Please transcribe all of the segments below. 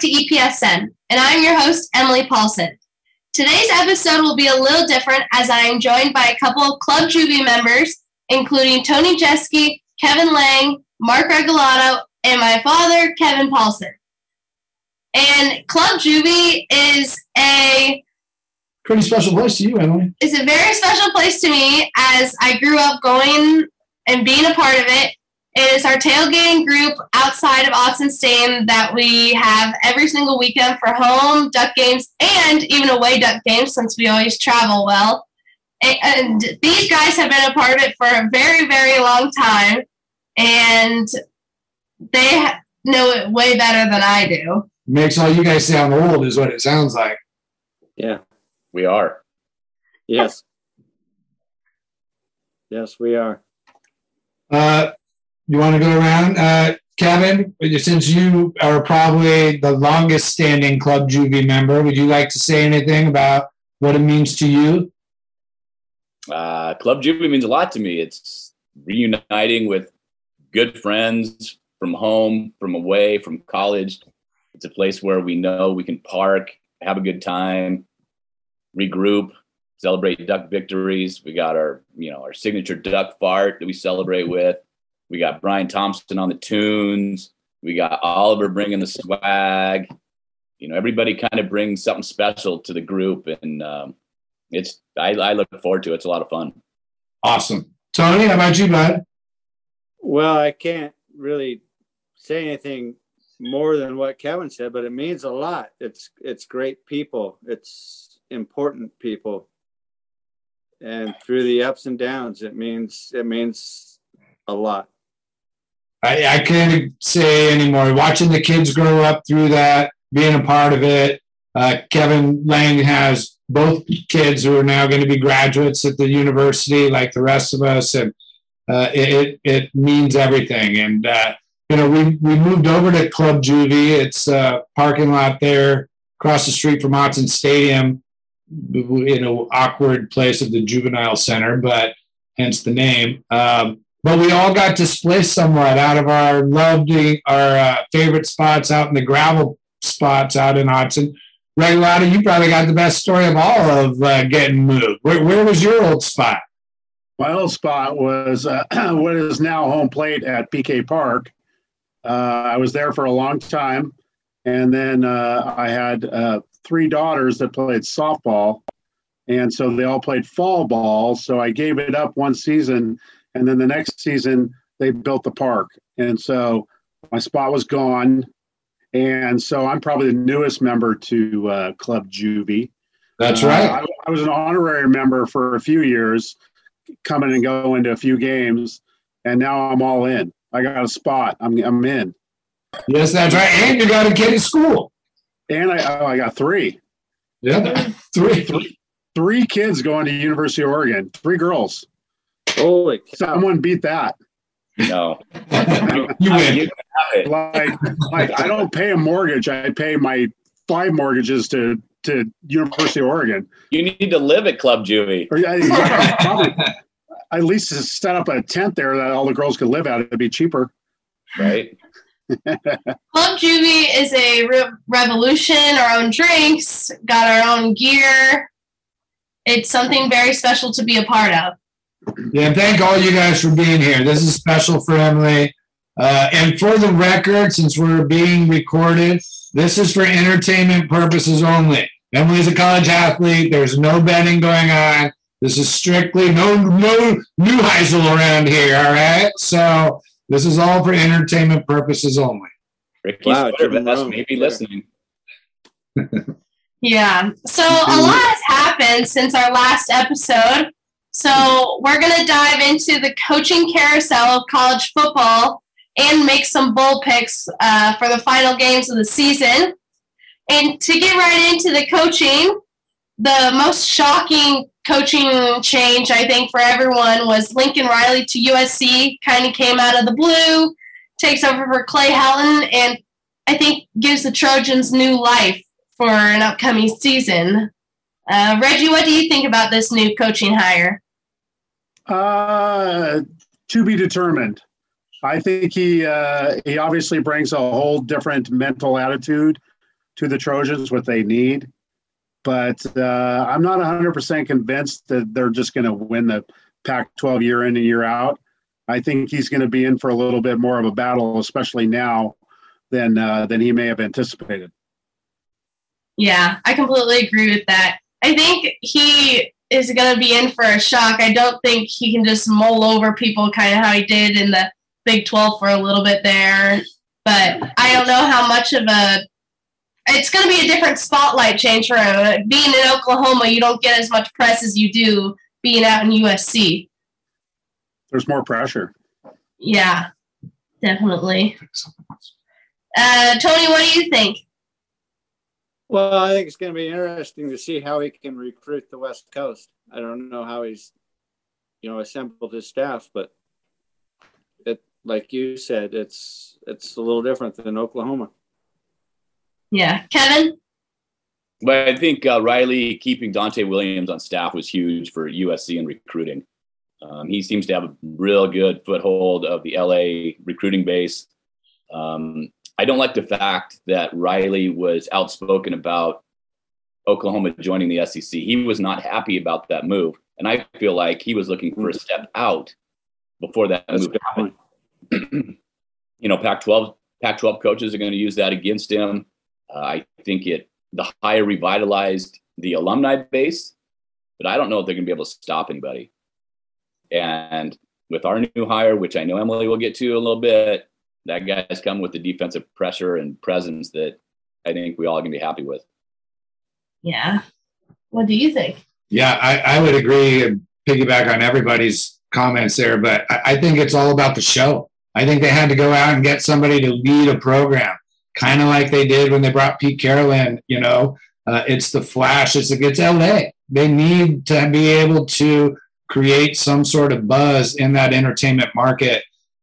back to EPSN, and I'm your host, Emily Paulson. Today's episode will be a little different as I am joined by a couple of Club Juvie members, including Tony Jeske, Kevin Lang, Mark Regolado, and my father, Kevin Paulson. And Club Juvie is a pretty special place to you, Emily. It's a very special place to me as I grew up going and being a part of it. It is our tailgating group outside of Oxenstein that we have every single weekend for home duck games and even away duck games since we always travel well. And these guys have been a part of it for a very, very long time, and they know it way better than I do. Makes all you guys sound old is what it sounds like. Yeah, we are. Yes. Yes, we are. You want to go around? Kevin, since you are probably the longest-standing Club Juvie member, would you like to say anything about what it means to you? Club Juvie means a lot to me. It's reuniting with good friends from home, from away, from college. It's a place where we know we can park, have a good time, regroup, celebrate duck victories. We got our, our signature duck fart that we celebrate with. We got Brian Thompson on the tunes. We got Oliver bringing the swag. Everybody kind of brings something special to the group, and I look forward to it. It's a lot of fun. Awesome. Tony, how about you, bud? Well, I can't really say anything more than what Kevin said, but it means a lot. It's great people. It's important people. And through the ups and downs, it means a lot. I can't say anymore. Watching the kids grow up through that, being a part of it. Kevin Lang has both kids who are now going to be graduates at the university like the rest of us, and it means everything. And, we moved over to Club Juvie. It's a parking lot there across the street from Autzen Stadium, awkward place of the Juvenile Center, but hence the name. But we all got displaced somewhat out of our favorite spots out in the gravel spots out in Autzen. Regalado, you probably got the best story of all of getting moved. Where was your old spot? My old spot was what is now home plate at PK Park. I was there for a long time, and then I had three daughters that played softball, and so they all played fall ball. So I gave it up one season. And then the next season, they built the park. And so my spot was gone. And so I'm probably the newest member to Club Juvie. That's right. I was an honorary member for a few years, coming and going to a few games. And now I'm all in. I got a spot. I'm in. Yes, that's right. And you got a kid at school. And I got three. Yeah, three kids going to University of Oregon. Three girls. Holy cow. Someone beat that. No. You win. I don't pay a mortgage. I pay my 5 mortgages to University of Oregon. You need to live at Club Juvie. At least set up a tent there that all the girls could live at. It'd be cheaper. Right. Club Juvie is a revolution. Our own drinks, got our own gear. It's something very special to be a part of. Yeah, thank all you guys for being here. This is special for Emily. And for the record, since we're being recorded, this is for entertainment purposes only. Emily's a college athlete. There's no betting going on. This is strictly no Newheisel around here, all right? So this is all for entertainment purposes only. Ricky Suttervest may be listening. Yeah, so a lot has happened since our last episode. So we're going to dive into the coaching carousel of college football and make some bowl picks for the final games of the season. And to get right into the coaching, the most shocking coaching change, I think, for everyone was Lincoln Riley to USC. Kind of came out of the blue, takes over for Clay Helton, and I think gives the Trojans new life for an upcoming season. Reggie, what do you think about this new coaching hire? To be determined. I think he obviously brings a whole different mental attitude to the Trojans what they need. But I'm not 100% convinced that they're just going to win the Pac-12 year in and year out. I think he's going to be in for a little bit more of a battle, especially now, than he may have anticipated. Yeah, I completely agree with that. I think he is going to be in for a shock. I don't think he can just mull over people kind of how he did in the Big 12 for a little bit there. But I don't know how much of a – it's going to be a different spotlight change for him. Being in Oklahoma, you don't get as much press as you do being out in USC. There's more pressure. Yeah, definitely. Tony, what do you think? Well, I think it's going to be interesting to see how he can recruit the West Coast. I don't know how he's, assembled his staff, but it, like you said, it's a little different than Oklahoma. Yeah. Kevin? Well, I think Riley keeping Dante Williams on staff was huge for USC in recruiting. He seems to have a real good foothold of the LA recruiting base. I don't like the fact that Riley was outspoken about Oklahoma joining the SEC. He was not happy about that move. And I feel like he was looking for a step out before that move happened. Pac-12 coaches are going to use that against him. I think the hire revitalized the alumni base, but I don't know if they're going to be able to stop anybody. And with our new hire, which I know Emily will get to a little bit, that guy's come with the defensive pressure and presence that I think we all are going to be happy with. Yeah. What do you think? Yeah, I would agree and piggyback on everybody's comments there, but I think it's all about the show. I think they had to go out and get somebody to lead a program, kind of like they did when they brought Pete Carroll in. It's the flash. It's L.A. They need to be able to create some sort of buzz in that entertainment market.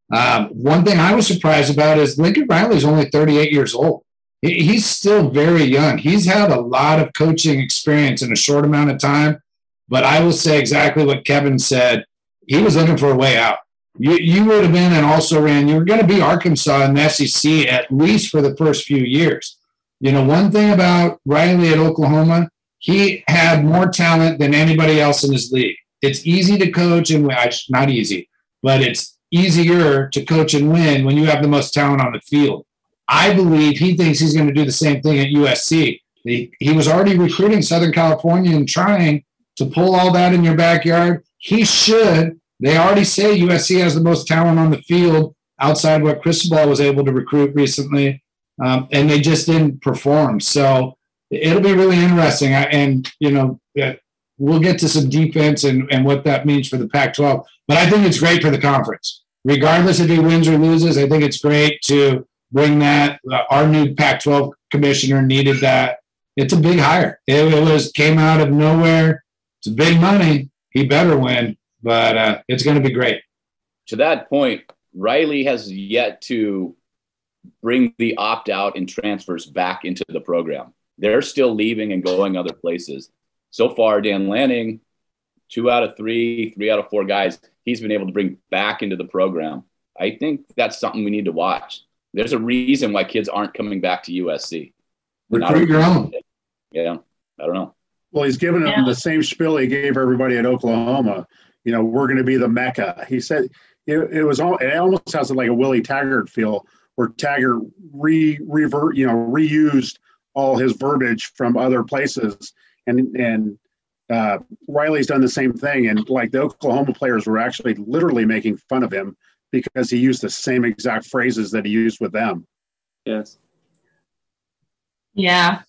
One thing I was surprised about is Lincoln Riley's only 38 years old. He's still very young. He's had a lot of coaching experience in a short amount of time, but I will say exactly what Kevin said. He was looking for a way out. You would have been, and also ran, you were going to be Arkansas in the SEC at least for the first few years. One thing about Riley at Oklahoma, he had more talent than anybody else in his league. It's easy to coach and win. Not easy, but it's easier to coach and win when you have the most talent on the field. I believe he thinks he's going to do the same thing at USC. He was already recruiting Southern California and trying to pull all that in your backyard. He should. They already say USC has the most talent on the field outside what Cristobal was able to recruit recently, and they just didn't perform. So it'll be really interesting. We'll get to some defense and what that means for the Pac-12. But I think it's great for the conference. Regardless if he wins or loses, I think it's great to bring that. Our new Pac-12 commissioner needed that. It's a big hire. It came out of nowhere. It's big money. He better win, but it's going to be great. To that point, Riley has yet to bring the opt-out and transfers back into the program. They're still leaving and going other places. So far, Dan Lanning, 2 out of 3, 3 out of 4 guys, he's been able to bring back into the program. I think that's something we need to watch. There's a reason why kids aren't coming back to USC. Recruit your own. Yeah, I don't know. Well, he's given them the same spiel he gave everybody at Oklahoma. We're going to be the Mecca. He said it almost sounds like a Willie Taggart feel, where Taggart reused all his verbiage from other places. And Riley's done the same thing. And like the Oklahoma players were actually literally making fun of him because he used the same exact phrases that he used with them. Yes. Yeah.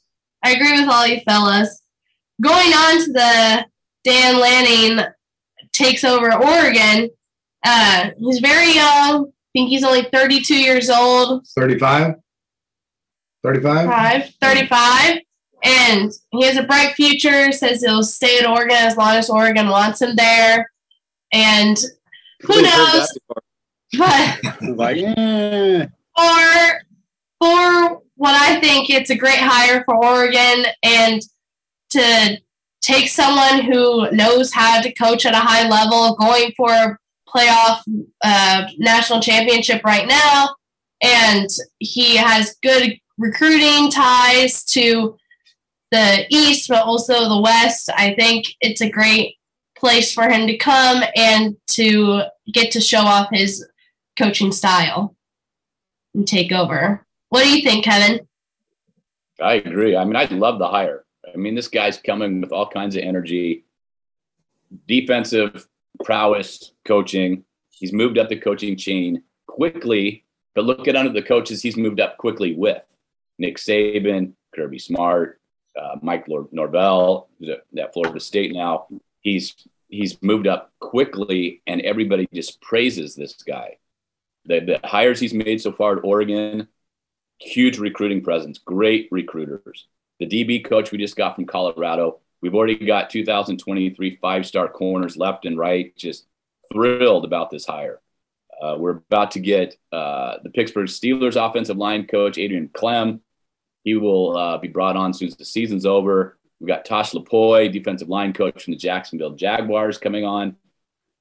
I agree with all you fellas. Going on to the Dan Lanning takes over Oregon. He's very young. I think he's only 32 years old. 35. And he has a bright future, says he'll stay at Oregon as long as Oregon wants him there. And who knows? But for what I think, it's a great hire for Oregon, and to take someone who knows how to coach at a high level, going for a playoff national championship right now, and he has good recruiting ties to the East, but also the West. I think it's a great place for him to come and to get to show off his coaching style and take over. What do you think, Kevin? I agree. I mean, I love the hire. I mean, this guy's coming with all kinds of energy, defensive prowess, coaching. He's moved up the coaching chain quickly, but look at under the coaches he's moved up quickly with. Nick Saban, Kirby Smart, Mike Norvell, who's at Florida State now. He's moved up quickly, and everybody just praises this guy. The hires he's made so far at Oregon, huge recruiting presence, great recruiters. The DB coach we just got from Colorado. We've already got 2023 five-star corners left and right. Just thrilled about this hire. We're about to get the Pittsburgh Steelers offensive line coach, Adrian Clem. He will be brought on as soon as the season's over. We've got Tosh Lupoi, defensive line coach from the Jacksonville Jaguars, coming on.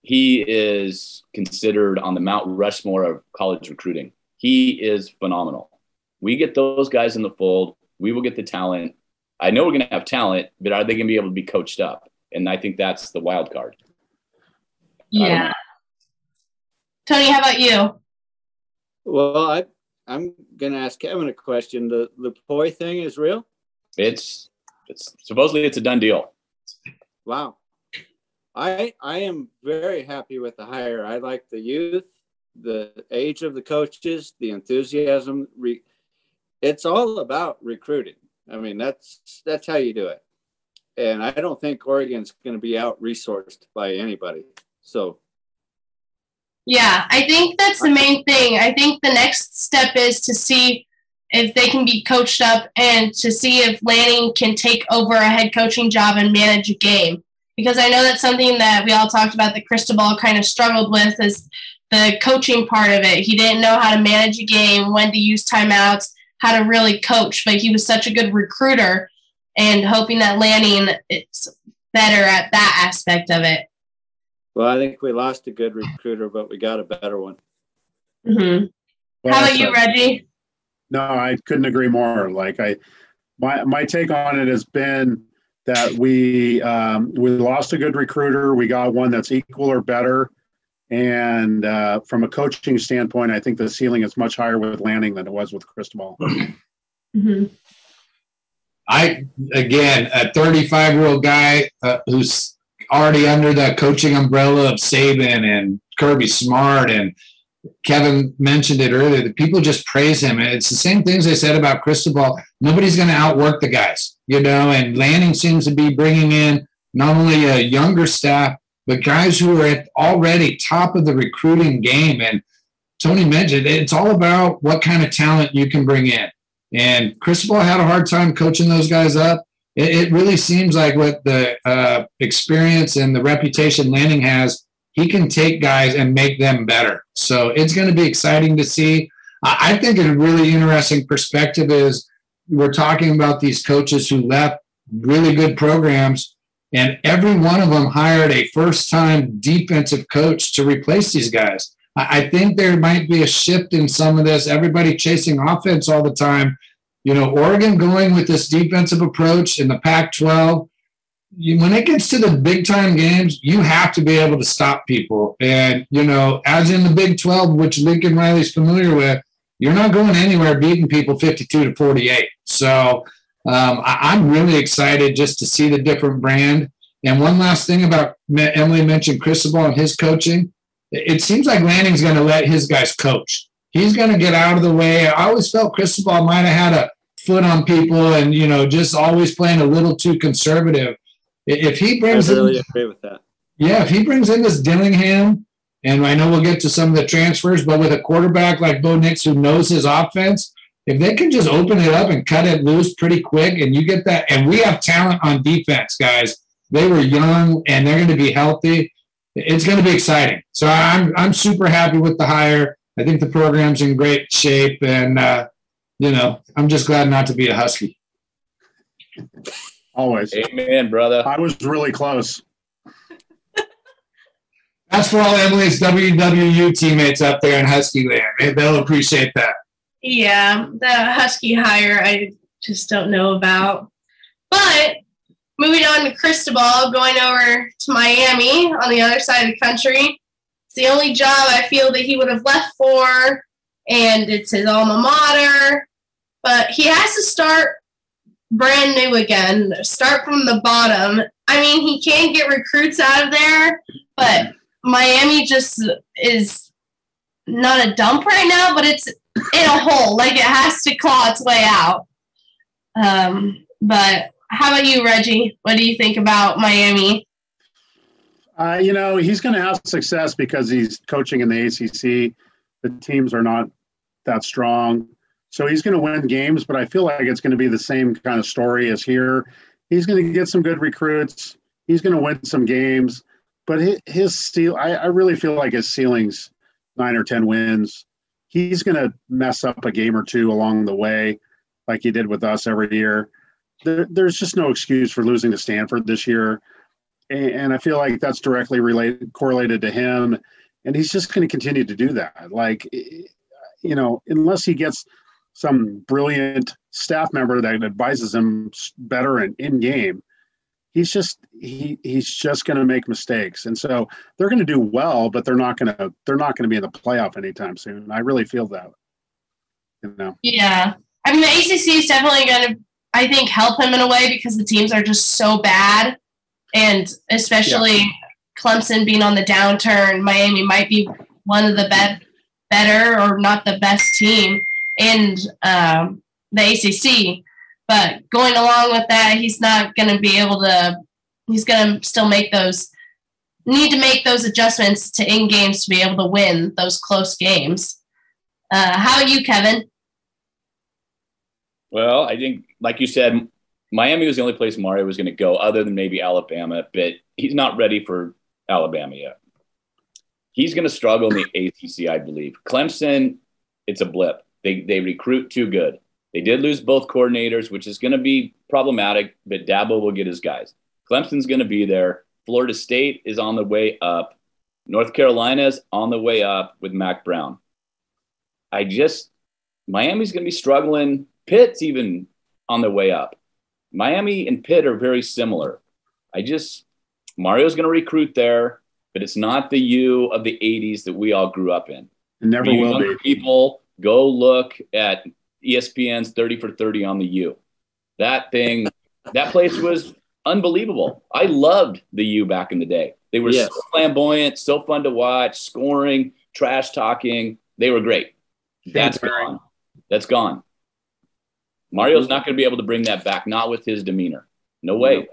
He is considered on the Mount Rushmore of college recruiting. He is phenomenal. We get those guys in the fold, we will get the talent. I know we're going to have talent, but are they going to be able to be coached up? And I think that's the wild card. Yeah. Tony, how about you? Well, I'm going to ask Kevin a question. The Lupoi thing is real? It's supposedly it's a done deal. Wow. I am very happy with the hire. I like the youth, the age of the coaches, the enthusiasm. It's all about recruiting. I mean, that's how you do it. And I don't think Oregon's going to be out-resourced by anybody. So. Yeah, I think that's the main thing. I think the next step is to see if they can be coached up and to see if Lanning can take over a head coaching job and manage a game. Because I know that's something that we all talked about that Cristobal kind of struggled with is the coaching part of it. He didn't know how to manage a game, when to use timeouts, how to really coach, but he was such a good recruiter, and hoping that Lanning is better at that aspect of it. Well, I think we lost a good recruiter, but we got a better one. Mm-hmm. Well, how about you, Reggie? No, I couldn't agree more. Like my take on it has been that we lost a good recruiter. We got one that's equal or better. And from a coaching standpoint, I think the ceiling is much higher with Lanning than it was with Cristobal. Mm-hmm. A 35-year-old guy who's already under the coaching umbrella of Saban and Kirby Smart, and Kevin mentioned it earlier, that people just praise him. And it's the same things they said about Cristobal. Nobody's going to outwork the guys, and Lanning seems to be bringing in not only a younger staff, but guys who are at already top of the recruiting game. And Tony mentioned it's all about what kind of talent you can bring in. And Cristobal had a hard time coaching those guys up. It really seems like with the experience and the reputation Lanning has, he can take guys and make them better. So it's going to be exciting to see. I think a really interesting perspective is we're talking about these coaches who left really good programs, and every one of them hired a first-time defensive coach to replace these guys. I think there might be a shift in some of this. Everybody chasing offense all the time. Oregon going with this defensive approach in the Pac-12. When it gets to the big-time games, you have to be able to stop people. And, as in the Big 12, which Lincoln Riley's familiar with, you're not going anywhere beating people 52-48. So – I'm really excited just to see the different brand. And one last thing about Emily mentioned Cristobal and his coaching. It seems like Lanning's going to let his guys coach. He's going to get out of the way. I always felt Cristobal might have had a foot on people and, just always playing a little too conservative. If he brings agree with that. Yeah, if he brings in this Dillingham, and I know we'll get to some of the transfers, but with a quarterback like Bo Nix who knows his offense, if they can just open it up and cut it loose pretty quick and you get that, and we have talent on defense, guys. They were young and they're going to be healthy. It's going to be exciting. So I'm super happy with the hire. I think the program's in great shape, and, I'm just glad not to be a Husky. Always. Amen, brother. I was really close. That's for all Emily's WWU teammates up there in Husky land. They'll appreciate that. Yeah, the Husky hire I just don't know about. But moving on to Cristobal, going over to Miami on the other side of the country. It's the only job I feel that he would have left for, and it's his alma mater. But he has to start brand new again, start from the bottom. I mean, he can get recruits out of there, but Miami just is not a dump right now, but it's in a hole. Like, it has to claw its way out. But how about you, Reggie? What do you think about Miami? You know, he's going to have success because he's coaching in the ACC. The teams are not that strong. So he's going to win games, but I feel like it's going to be the same kind of story as here. He's going to get some good recruits. He's going to win some games. But his I really feel like his ceiling's 9 or 10 wins. He's going to mess up a game or two along the way, like he did with us every year. There's just no excuse for losing to Stanford this year. And I feel like that's directly correlated to him. And he's just going to continue to do that. Like, you know, unless he gets some brilliant staff member that advises him better and in game, he's just going to make mistakes. And so they're going to do well, but they're not going to be in the playoff anytime soon. I really feel that, you know? Yeah. I mean, the ACC is definitely going to, I think, help him in a way because the teams are just so bad. And especially Clemson being on the downturn, Miami might be one of the better or not the best team in the ACC. But going along with that, he's not going to be able to – he's going to still need to make those adjustments to end games to be able to win those close games. How about you, Kevin? Well, I think, like you said, Miami was the only place Mario was going to go other than maybe Alabama, but he's not ready for Alabama yet. He's going to struggle in the ACC, I believe. Clemson, it's a blip. They recruit too good. They did lose both coordinators, which is going to be problematic, but Dabo will get his guys. Clemson's going to be there. Florida State is on the way up. North Carolina's on the way up with Mack Brown. Miami's going to be struggling. Pitt's even on the way up. Miami and Pitt are very similar. Mario's going to recruit there, but it's not the U of the 80s that we all grew up in. It never will be. People, go look at ESPN's 30 for 30 on the U. That thing, that place was unbelievable. I loved the U back in the day. They were so flamboyant, so fun to watch, scoring, trash talking. They were great. That's gone. Mario's not going to be able to bring that back, not with his demeanor. No way.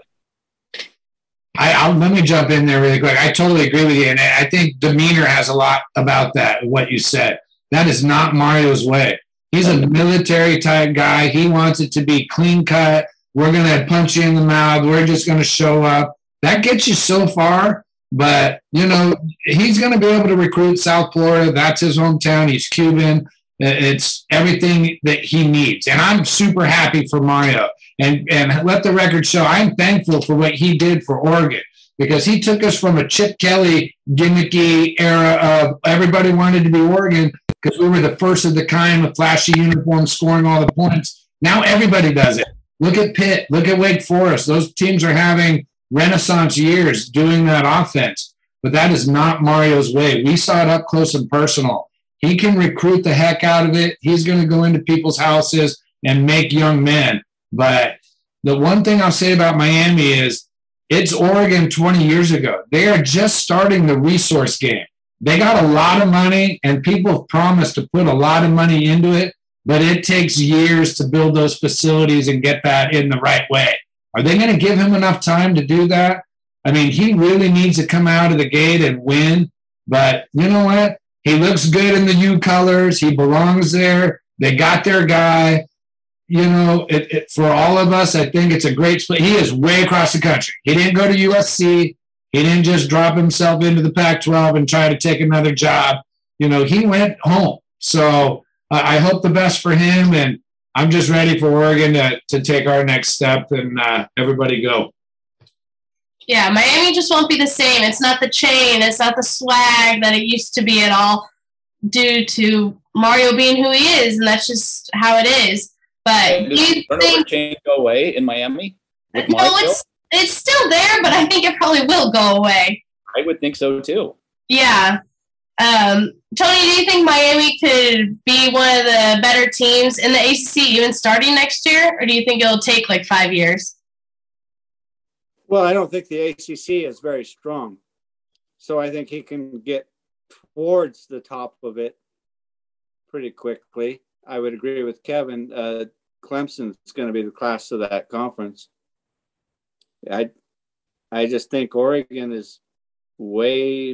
Let me jump in there really quick. I totally agree with you, and I think demeanor has a lot about that, what you said. That is not Mario's way. He's a military-type guy. He wants it to be clean-cut. We're going to punch you in the mouth. We're just going to show up. That gets you so far, but, you know, he's going to be able to recruit South Florida. That's his hometown. He's Cuban. It's everything that he needs. And I'm super happy for Mario. And let the record show, I'm thankful for what he did for Oregon because he took us from a Chip Kelly gimmicky era of everybody wanted to be Oregon because we were the first of the kind with flashy uniforms scoring all the points. Now everybody does it. Look at Pitt. Look at Wake Forest. Those teams are having renaissance years doing that offense. But that is not Mario's way. We saw it up close and personal. He can recruit the heck out of it. He's going to go into people's houses and make young men. But the one thing I'll say about Miami is it's Oregon 20 years ago. They are just starting the resource game. They got a lot of money, and people have promised to put a lot of money into it, but it takes years to build those facilities and get that in the right way. Are they going to give him enough time to do that? I mean, he really needs to come out of the gate and win, but you know what? He looks good in the U colors. He belongs there. They got their guy. You know, for all of us, I think it's a great split. He is way across the country. He didn't go to USC. He didn't just drop himself into the Pac-12 and try to take another job. You know, he went home. So I hope the best for him, and I'm just ready for Oregon to take our next step and everybody go. Yeah, Miami just won't be the same. It's not the chain. It's not the swag that it used to be at all. due to Mario being who he is, and that's just how it is. But do you think change go away in Miami? No, it's still there, but I think it probably will go away. I would think so too. Yeah. Tony, do you think Miami could be one of the better teams in the ACC even starting next year, or do you think it'll take like 5 years? Well, I don't think the ACC is very strong, so I think he can get towards the top of it pretty quickly. I would agree with Kevin. Clemson's going to be the class of that conference. I just think Oregon is way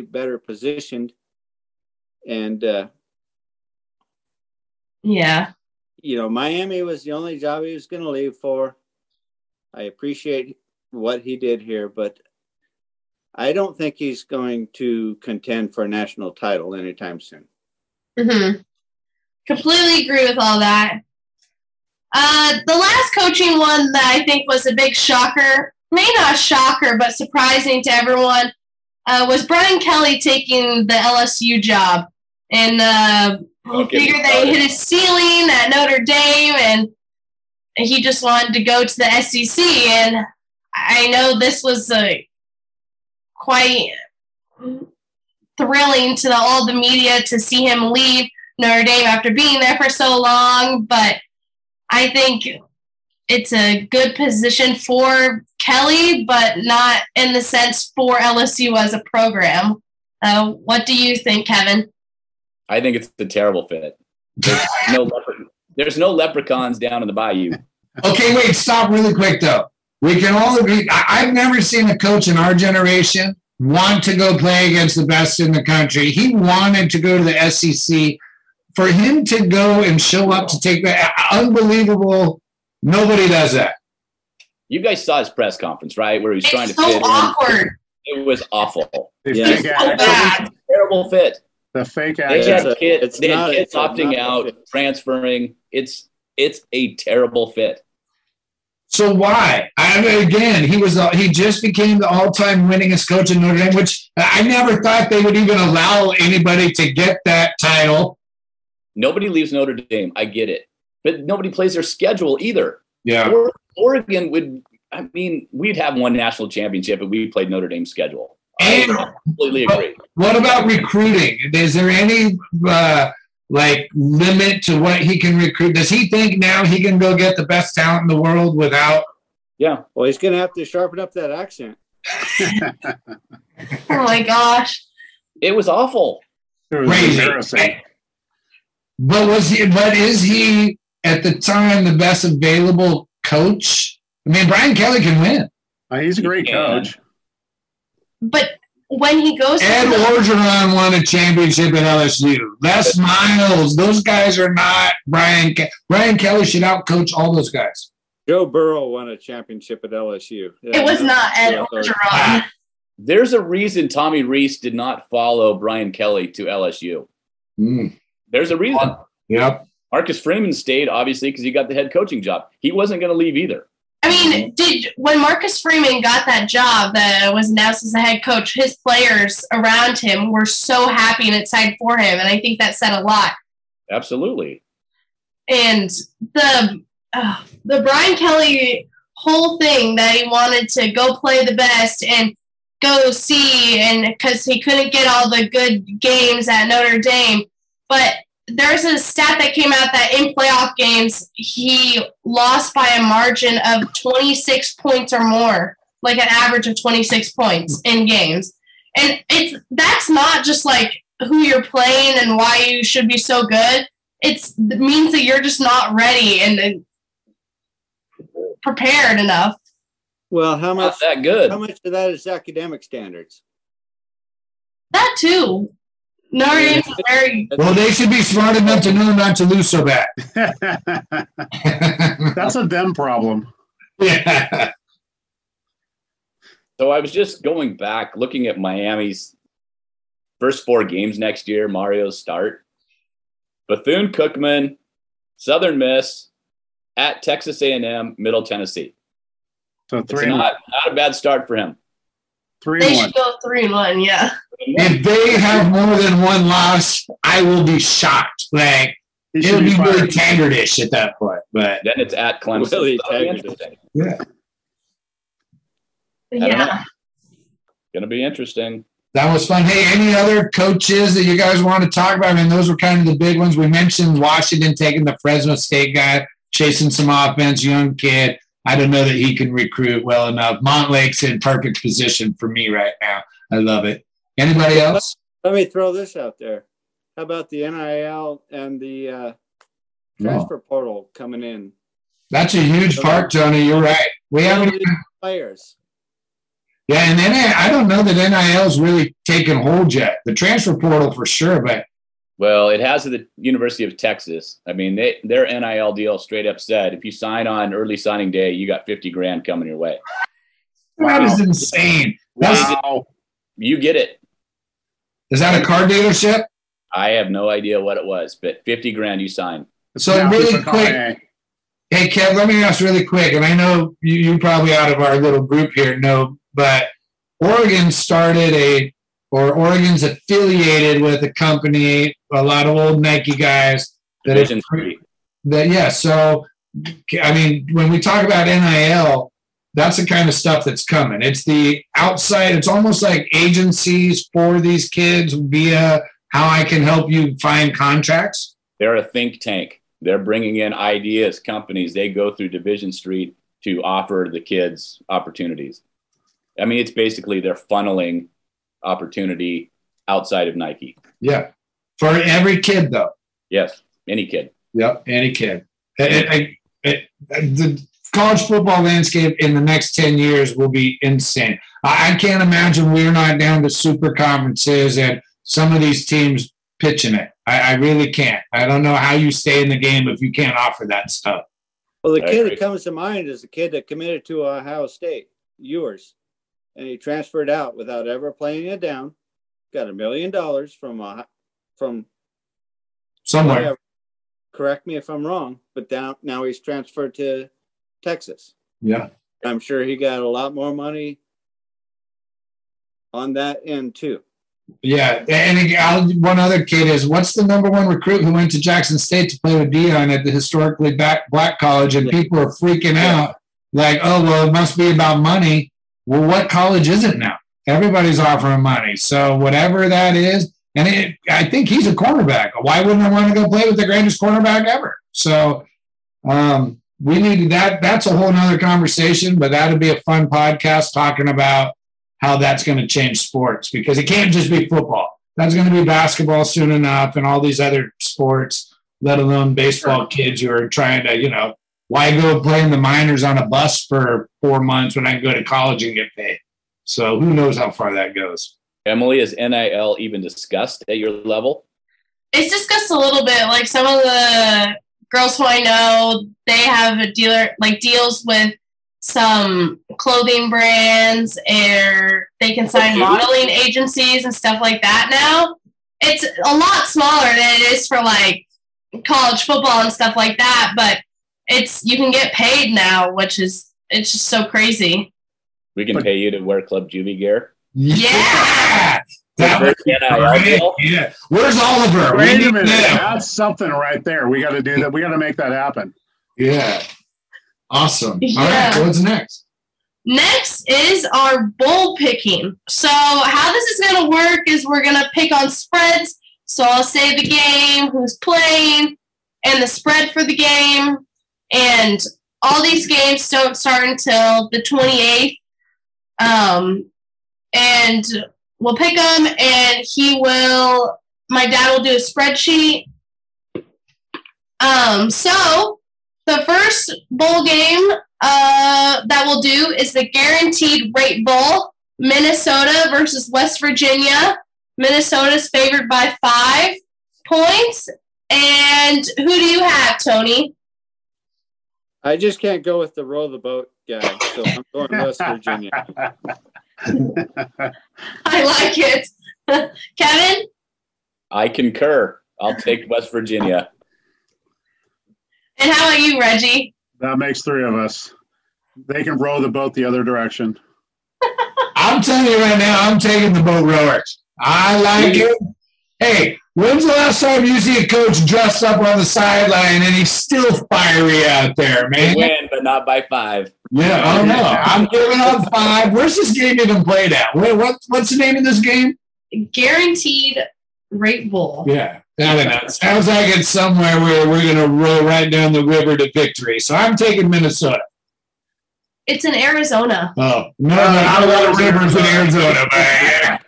better positioned, and Miami was the only job he was going to leave for. I appreciate what he did here, but I don't think he's going to contend for a national title anytime soon. Mm-hmm. Completely agree with all that. The last coaching one that I think was a big shocker, may not shocker, but surprising to everyone, was Brian Kelly taking the LSU job. And figured that he hit his ceiling at Notre Dame, and he just wanted to go to the SEC. And I know this was quite thrilling to all the media to see him leave Notre Dame after being there for so long. But I think it's a good position for Kelly, but not in the sense for LSU as a program. What do you think, Kevin? I think it's a terrible fit. There's no leprechauns down in the bayou. Okay, wait, stop really quick, though. We can all agree. I've never seen a coach in our generation want to go play against the best in the country. He wanted to go to the SEC. For him to go and show up to take that, unbelievable. Nobody does that. You guys saw his press conference, right? Where he was trying to fit in. It's so awkward. It was awful. It's so bad. Terrible fit. The fake out. They had kids opting out, transferring. It's a terrible fit. So why? He just became the all-time winningest coach in Notre Dame, which I never thought they would even allow anybody to get that title. Nobody leaves Notre Dame. I get it, but nobody plays their schedule either. Yeah, Oregon would. I mean, we'd have one national championship, and we played Notre Dame's schedule. I completely agree. What about recruiting? Is there any limit to what he can recruit? Does he think now he can go get the best talent in the world without? Yeah. Well, he's going to have to sharpen up that accent. Oh my gosh! It was awful. It was embarrassing. But is he at the time the best available coach? I mean, Brian Kelly can win. He's a great coach. But when he goes Orgeron won a championship at LSU. Les Miles, those guys are not Brian Kelly. Brian Kelly should outcoach all those guys. Joe Burrow won a championship at LSU. It was not Ed Orgeron. There's a reason Tommy Reese did not follow Brian Kelly to LSU. Mm. There's a reason. Yep. Marcus Freeman stayed, obviously, because he got the head coaching job. He wasn't going to leave either. I mean, when Marcus Freeman got that job that was announced as the head coach, his players around him were so happy and excited for him, and I think that said a lot. Absolutely. And the Brian Kelly whole thing that he wanted to go play the best and go see, and because he couldn't get all the good games at Notre Dame, but there's a stat that came out that in playoff games, he lost by a margin of 26 points or more, like an average of 26 points in games. And that's not just like who you're playing and why you should be so good. It means that you're just not ready and prepared enough. Well, how much of that is academic standards? That too. No, well, they should be smart enough to know not to lose so bad. That's a them problem. Yeah. So I was just going back, looking at Miami's first 4 games next year, Mario's start. Bethune-Cookman, Southern Miss, at Texas A&M, Middle Tennessee. So it's not a bad start for him. They should go 3-1, yeah. If they have more than one loss, I will be shocked. Like, it'll be really Tangerdish at that point. But then it's at Clemson. Really Tangerdish. Yeah. Yeah. Going to be interesting. That was fun. Hey, any other coaches that you guys want to talk about? I mean, those were kind of the big ones. We mentioned Washington taking the Fresno State guy, chasing some offense, young kid. I don't know that he can recruit well enough. Montlake's in perfect position for me right now. I love it. Anybody else? Let me throw this out there. How about the NIL and the transfer portal coming in? That's a huge part, Tony. You're right. We haven't players. Yeah, and then I don't know that NIL's really taken hold yet. The transfer portal for sure, but well, it has at the University of Texas. I mean, their NIL deal straight up said, if you sign on early signing day, you got $50,000 coming your way. Wow. That is insane. Wow. You get it. Is that a car dealership? I have no idea what it was, but $50,000 you signed. So now, really quick. Hey, Kev, let me ask really quick, and I know you probably out of our little group here know, but Oregon's affiliated with a company, a lot of old Nike guys. So, I mean, when we talk about NIL, that's the kind of stuff that's coming. It's the outside. It's almost like agencies for these kids via how I can help you find contracts. They're a think tank. They're bringing in ideas, companies. They go through Division Street to offer the kids opportunities. I mean, it's basically they're funneling opportunity outside of Nike. Yeah. For every kid, though. Yes. Any kid. Yep. Any kid. The college football landscape in the next 10 years will be insane. I can't imagine we're not down to super conferences and some of these teams pitching it. I really can't. I don't know how you stay in the game if you can't offer that stuff. Well, the kid that comes to mind is the kid that committed to Ohio State, yours. And he transferred out without ever playing it down. Got $1 million from somewhere. Whatever. Correct me if I'm wrong, but now he's transferred to Texas. Yeah, I'm sure he got a lot more money on that end too. Yeah, and one other kid is what's the number one recruit who went to Jackson State to play with Deion at the historically black college, and people are freaking out like, oh well, it must be about money. Well, what college is it now? Everybody's offering money. So whatever that is, and I think he's a cornerback. Why wouldn't I want to go play with the greatest cornerback ever? So we need that. That's a whole nother conversation, but that'll be a fun podcast talking about how that's going to change sports, because it can't just be football. That's going to be basketball soon enough and all these other sports, let alone baseball kids who are trying to, why go play in the minors on a bus for 4 months when I can go to college and get paid? So who knows how far that goes. Emily, is NIL even discussed at your level? It's discussed a little bit. Like some of the girls who I know, they have a deals with some clothing brands, or they can sign modeling agencies and stuff like that now. It's a lot smaller than it is for like college football and stuff like that, but you can get paid now, which is, it's just so crazy. We can pay you to wear Club Juvie gear. Yeah. Yeah. Where's Oliver? Wait a minute. That's something right there. We got to do that. We got to make that happen. Yeah. Awesome. Yeah. All right. So what's next? Next is our bowl picking. So how this is going to work is we're going to pick on spreads. So I'll say the game, who's playing, and the spread for the game. And all these games don't start until the 28th. And we'll pick them, and my dad will do a spreadsheet. So the first bowl game that we'll do is the Guaranteed Rate Bowl, Minnesota versus West Virginia. Minnesota's favored by 5 points. And who do you have, Tony? I just can't go with the row the boat guy, so I'm going West Virginia. I like it. Kevin? I concur. I'll take West Virginia. And how about you, Reggie? That makes three of us. They can row the boat the other direction. I'm I'm telling you right now, I'm taking the boat rowers. I like it. Hey, when's the last time you see a coach dressed up on the sideline and he's still fiery out there, man? They win, but not by 5. Yeah, I don't know. I'm giving up 5. Where's this game even played at? What's the name of this game? Guaranteed Rate Bowl. Yeah. I don't know. It sounds like it's somewhere where we're going to roll right down the river to victory. So I'm taking Minnesota. It's in Arizona. Oh, no, not a lot of rivers in Arizona, man.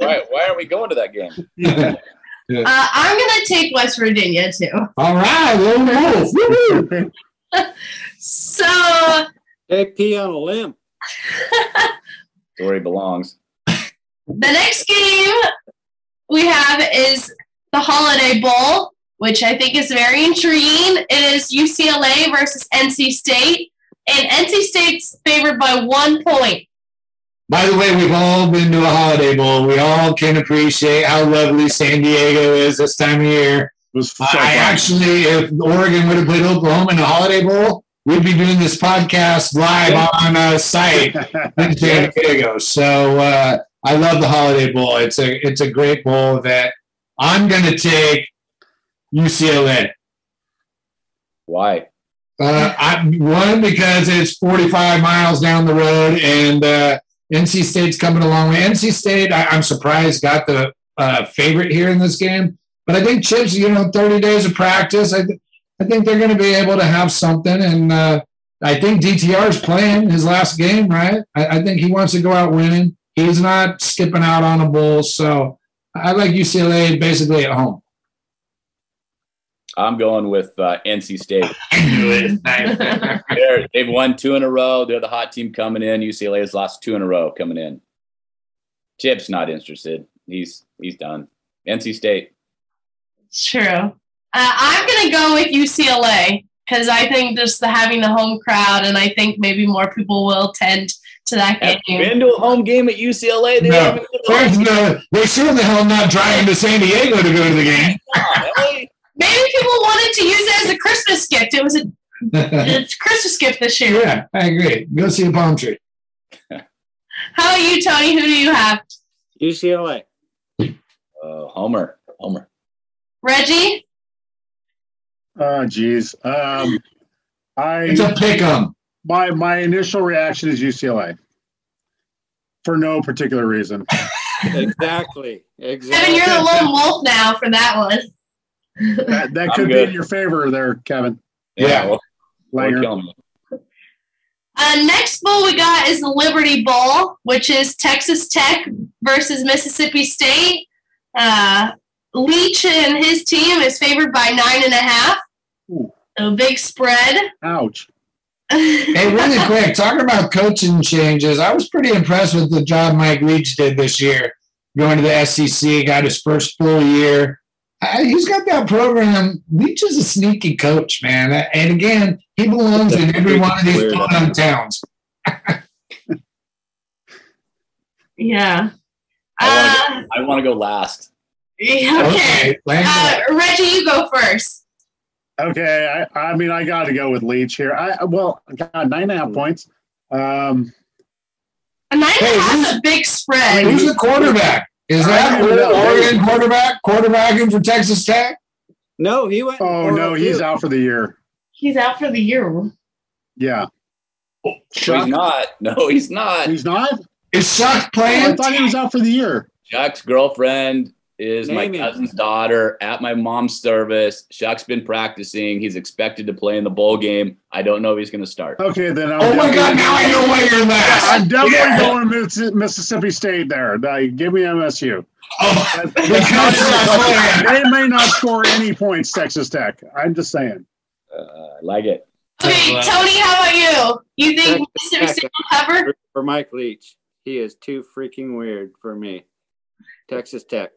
Why are we going to that game? I'm going to take West Virginia, too. All right. Woo-hoo. So. Take P on a limb. That's where he belongs. The next game we have is the Holiday Bowl, which I think is very intriguing. It is UCLA versus NC State, and NC State's favored by 1 point. By the way, we've all been to a Holiday Bowl. We all can appreciate how lovely San Diego is this time of year. Actually, if Oregon would have played Oklahoma in a Holiday Bowl, we'd be doing this podcast live on a site in San Diego. So I love the Holiday Bowl. It's a great bowl that I'm going to take UCLA. Why? One, because it's 45 miles down the road, and NC State's coming along. NC State, I'm surprised, got the favorite here in this game. But I think Chip's, 30 days of practice, I think they're going to be able to have something. And I think DTR's playing his last game, right? I think he wants to go out winning. He's not skipping out on a bowl, so I like UCLA basically at home. I'm going with NC State. They've won 2 in a row. They're the hot team coming in. UCLA has lost 2 in a row coming in. Chip's not interested. He's done. NC State. True. I'm going to go with UCLA because I think just having the home crowd, and I think maybe more people will attend to that game. Have you been to a home game at UCLA? They're sure the hell not driving to San Diego to go to the game. Maybe people wanted to use it as a Christmas gift. It was a Christmas gift this year. Yeah, I agree. Go see a palm tree. How are you, Tony? Who do you have? UCLA. Homer. Reggie? Oh, geez. It's a pick-em. My initial reaction is UCLA for no particular reason. Exactly. Kevin, you're the lone wolf now for that one. That could be in your favor there, Kevin. Yeah. Well, next bowl we got is the Liberty Bowl, which is Texas Tech versus Mississippi State. Leach and his team is favored by 9.5. Ooh. So big spread. Ouch. Hey, really quick, talking about coaching changes, I was pretty impressed with the job Mike Leach did this year. Going to the SEC, got his first full year. He's got that program. Leach is a sneaky coach, man. And again, he belongs in every one of these towns. Yeah. I want to go last. Okay. Reggie, you go first. Okay, I got to go with Leach here. 9.5 points. 9.5 is a big spread. Who's the quarterback? Is that Oregon quarterbacking for Texas Tech? No, he went. Oh no, he's out for the year. He's out for the year. Yeah. Oh, Shuck. No, he's not. He's not. Is Shuck playing? I thought he was out for the year. Shuck's girlfriend is my cousin's daughter at my mom's service. Shuck's been practicing. He's expected to play in the bowl game. I don't know if he's going to start. Okay, then. Oh my God! Now I know why you're last. I'm definitely going to Mississippi State there. Give me MSU. Oh, they may not score any points. Texas Tech. I'm just saying. I like it. Okay, Tony, how about you? You think Mississippi State will cover? For Mike Leach, he is too freaking weird for me. Texas Tech.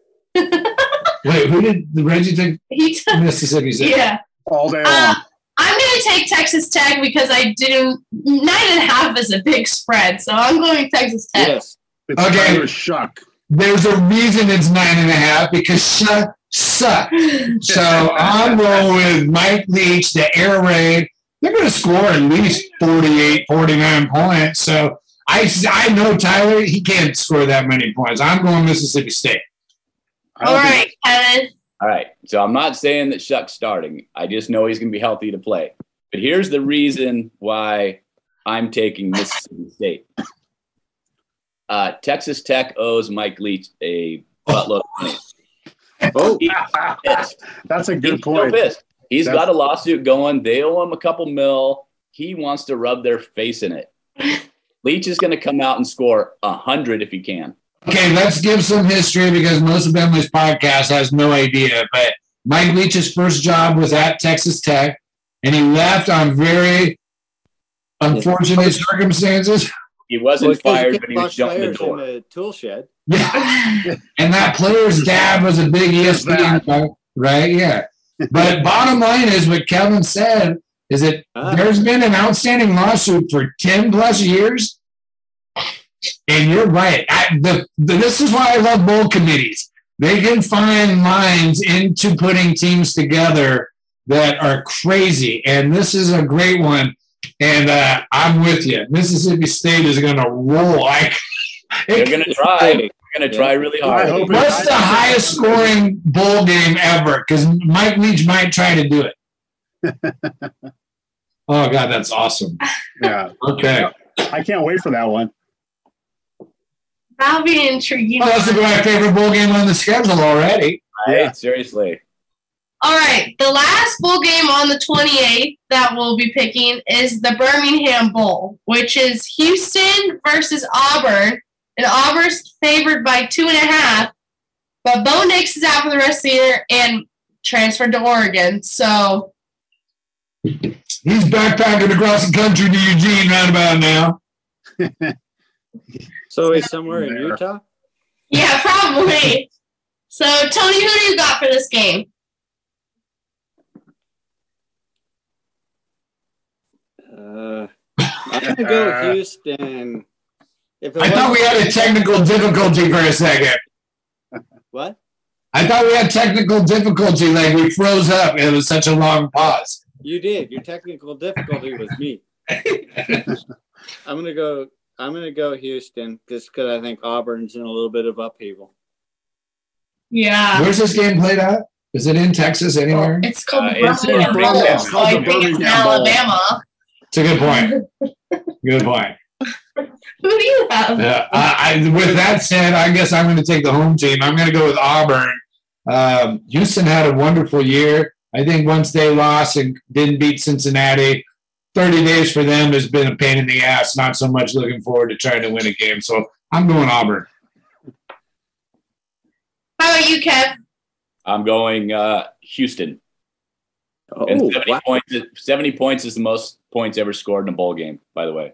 Wait, who did Reggie take? He took Mississippi State. Yeah, all day long. I'm going to take Texas Tech because 9.5 is a big spread, so I'm going Texas Tech. Yes, it's Shuck. There's a reason it's 9.5 because Shuck sucks. So I'm going with Mike Leach, the air raid. They're going to score at least 48, 49 points. So I know Tyler, he can't score that many points. I'm going Mississippi State. All right, Kevin. All right, so I'm not saying that Shuck's starting. I just know he's going to be healthy to play. But here's the reason why I'm taking Mississippi State. Texas Tech owes Mike Leach a buttload of money. Oh, that's a good point. He's got a lawsuit going. They owe him a couple mil. He wants to rub their face in it. Leach is going to come out and score 100 if he can. Okay, let's give some history because most of Emily's podcast has no idea. But Mike Leach's first job was at Texas Tech, and he left on very unfortunate circumstances. He wasn't fired, but he was jumping the door. In a tool shed. Yeah. And that player's dad was a big ESPN guy, right? Yeah. But bottom line is what Kevin said is that there's been an outstanding lawsuit for 10 plus years. And you're right. This is why I love bowl committees. They can find lines into putting teams together that are crazy. And this is a great one. And I'm with you. Mississippi State is going to roll. They're going to try. They're going to try really hard. What's the highest scoring bowl game ever? Because Mike Leach might try to do it. Oh, God, that's awesome. Yeah. Okay. I can't wait for that one. That'll be intriguing. Oh, that's my favorite bowl game on the schedule already. Yeah. Seriously. All right, the last bowl game on the 28th that we'll be picking is the Birmingham Bowl, which is Houston versus Auburn, and Auburn's favored by 2.5, but Bo Nix is out for the rest of the year and transferred to Oregon, so. He's backpacking across the country to Eugene right about now. So he's somewhere in Utah? Yeah, probably. So, Tony, who do you got for this game? I'm going to go with Houston. I thought we had a technical difficulty for a second. What? I thought we had technical difficulty. Like, we froze up. It was such a long pause. You did. Your technical difficulty was me. I'm going to go Houston just because I think Auburn's in a little bit of upheaval. Yeah. Where's this game played at? Is it in Texas anywhere? It's called the Birmingham Bowl. It's called the Birmingham Bowl. Alabama. It's a good point. Good point. Who do you have? Yeah, with that said, I guess I'm going to take the home team. I'm going to go with Auburn. Houston had a wonderful year. I think once they lost and didn't beat Cincinnati, 30 days for them has been a pain in the ass. Not so much looking forward to trying to win a game. So I'm going Auburn. How about you, Kev? I'm going Houston. Oh, and 70 points is the most points ever scored in a bowl game, by the way.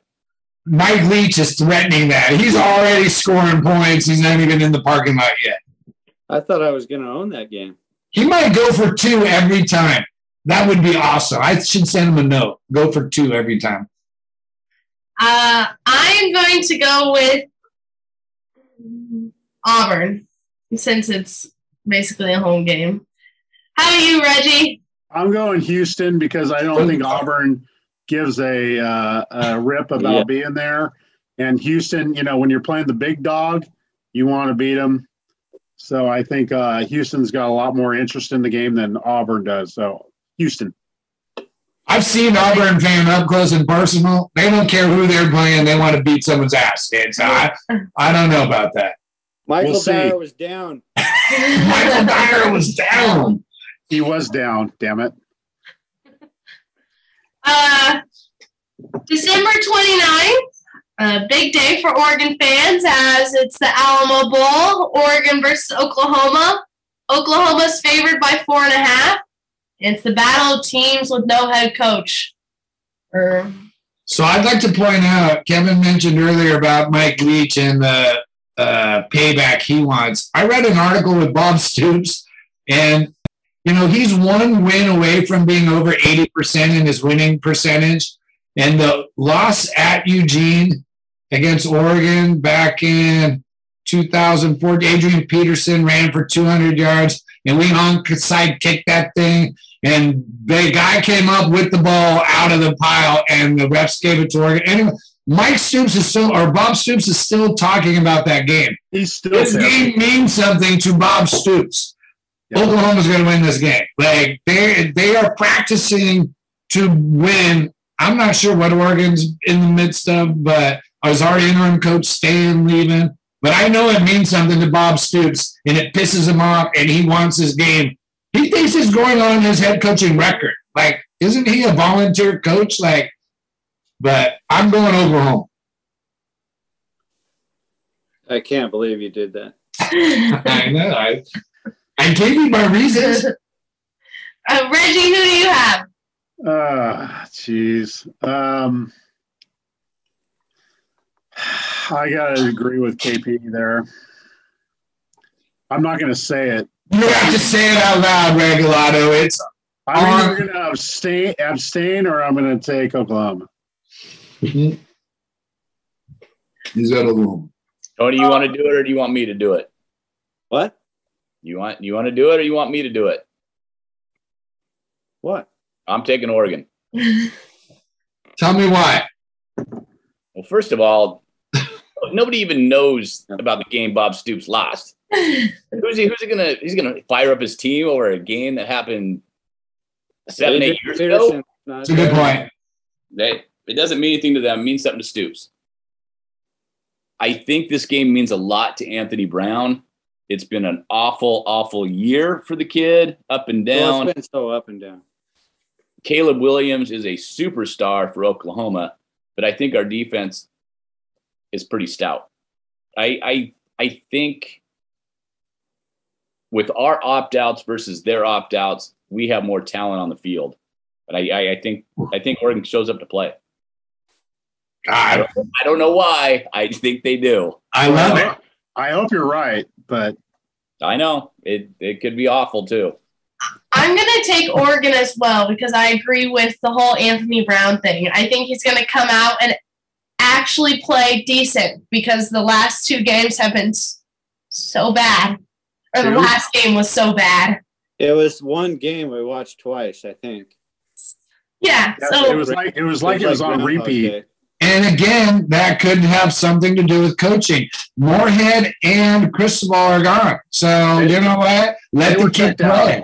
Mike Leach is threatening that. He's already scoring points. He's not even in the parking lot yet. I thought I was going to own that game. He might go for 2 every time. That would be awesome. I should send him a note. Go for 2 every time. I'm going to go with Auburn since it's basically a home game. How are you, Reggie? I'm going Houston because I don't think Auburn gives a rip about being there. And Houston, you know, when you're playing the big dog, you want to beat them. So I think Houston's got a lot more interest in the game than Auburn does. So Houston. I've seen Auburn fan up close and personal. They don't care who they're playing. They want to beat someone's ass. And so I don't know about that. Michael Dyer was down. Michael Dyer was down. He was down, damn it. December 29th, a big day for Oregon fans as it's the Alamo Bowl, Oregon versus Oklahoma. Oklahoma's favored by 4.5. It's the battle of teams with no head coach. So I'd like to point out, Kevin mentioned earlier about Mike Leach and the payback he wants. I read an article with Bob Stoops and you know, he's one win away from being over 80% in his winning percentage. And the loss at Eugene against Oregon back in 2004, Adrian Peterson ran for 200 yards, and we sidekicked that thing. And the guy came up with the ball out of the pile, and the refs gave it to Oregon. Anyway, Mike Stoops is still, or Bob Stoops is still talking about that game. He's still this game means something to Bob Stoops. Yep. Oklahoma's going to win this game. Like they are practicing to win. I'm not sure what Oregon's in the midst of, but I was already interim coach Stan leaving. But I know it means something to Bob Stoops, and it pisses him off, and he wants his game. He thinks it's going on his head coaching record. Like, isn't he a volunteer coach? Like, but I'm going Oklahoma. I can't believe you did that. I know. I gave you my reasons. Reggie, who do you have? Jeez. I got to agree with KP there. I'm not going to say it. You have to say it out loud, Regolado. It's I'm either going to abstain or I'm going to take Oklahoma. Mm-hmm. He's got Oklahoma. Oh, do you want to do it or do you want me to do it? What? You want to do it or you want me to do it? What? I'm taking Oregon. Tell me why. Well, first of all, nobody even knows about the game Bob Stoops lost. He's gonna fire up his team over a game that happened 7-8 years ago. That's a good point. It doesn't mean anything to them. It means something to Stoops. I think this game means a lot to Anthony Brown. It's been an awful, awful year for the kid, up and down. Well, it's been so up and down. Caleb Williams is a superstar for Oklahoma, but I think our defense is pretty stout. I think with our opt-outs versus their opt-outs, we have more talent on the field. But I think Oregon shows up to play. God. I don't know why. I think they do. I love it. I hope you're right, but I know it could be awful too. I'm going to take Oregon as well because I agree with the whole Anthony Brown thing. I think he's going to come out and actually play decent because the last two games have been so bad. Or the last game was so bad. It was one game we watched twice, I think. Yeah. So it was like on repeat. And again, that could have something to do with coaching. Moorhead and Cristobal are gone. So you know what? Let the kid play.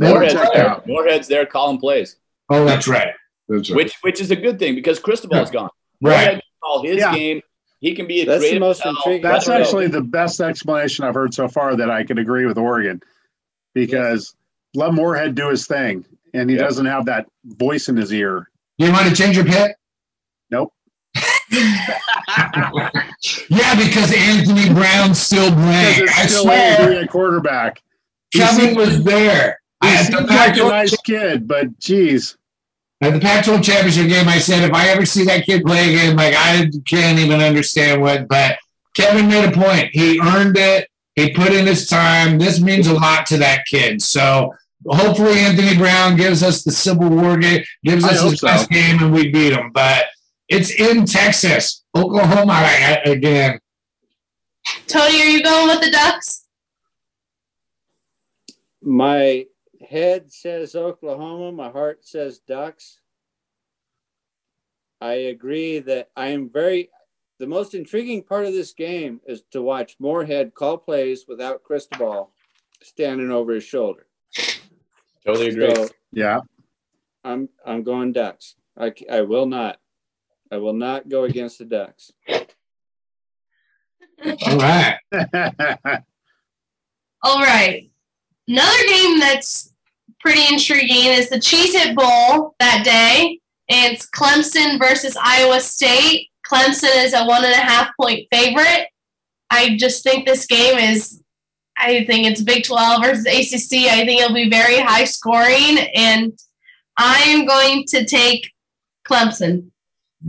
Moorhead's there calling plays. Oh, that's right. Which is a good thing because Cristobal's gone. Right. Moorhead can call his game. He can be a creative. That's the most intriguing. That's actually the best explanation I've heard so far that I could agree with Oregon because let Moorhead do his thing, and he doesn't have that voice in his ear. You want to change your pick? Nope. Yeah, because Anthony Brown's still playing. I swear, a quarterback. Kevin was there. He's like a nice kid, but geez. At the Pac-12 championship game, I said, if I ever see that kid play again, like I can't even understand what. But Kevin made a point. He earned it. He put in his time. This means a lot to that kid. So hopefully Anthony Brown gives us the Civil War game, gives us his best game, and we beat him. But it's in Texas. Oklahoma again. Tony, are you going with the Ducks? My head says Oklahoma. My heart says Ducks. I agree that the most intriguing part of this game is to watch Moorhead call plays without Cristobal standing over his shoulder. Totally agree. So, yeah. I'm going Ducks. I will not go against the Ducks. All right. All right. Another game that's pretty intriguing is the Cheez-It Bowl that day. It's Clemson versus Iowa State. Clemson is a 1.5-point favorite. I just think this game is – I think it's Big 12 versus ACC. I think it'll be very high scoring, and I'm going to take Clemson.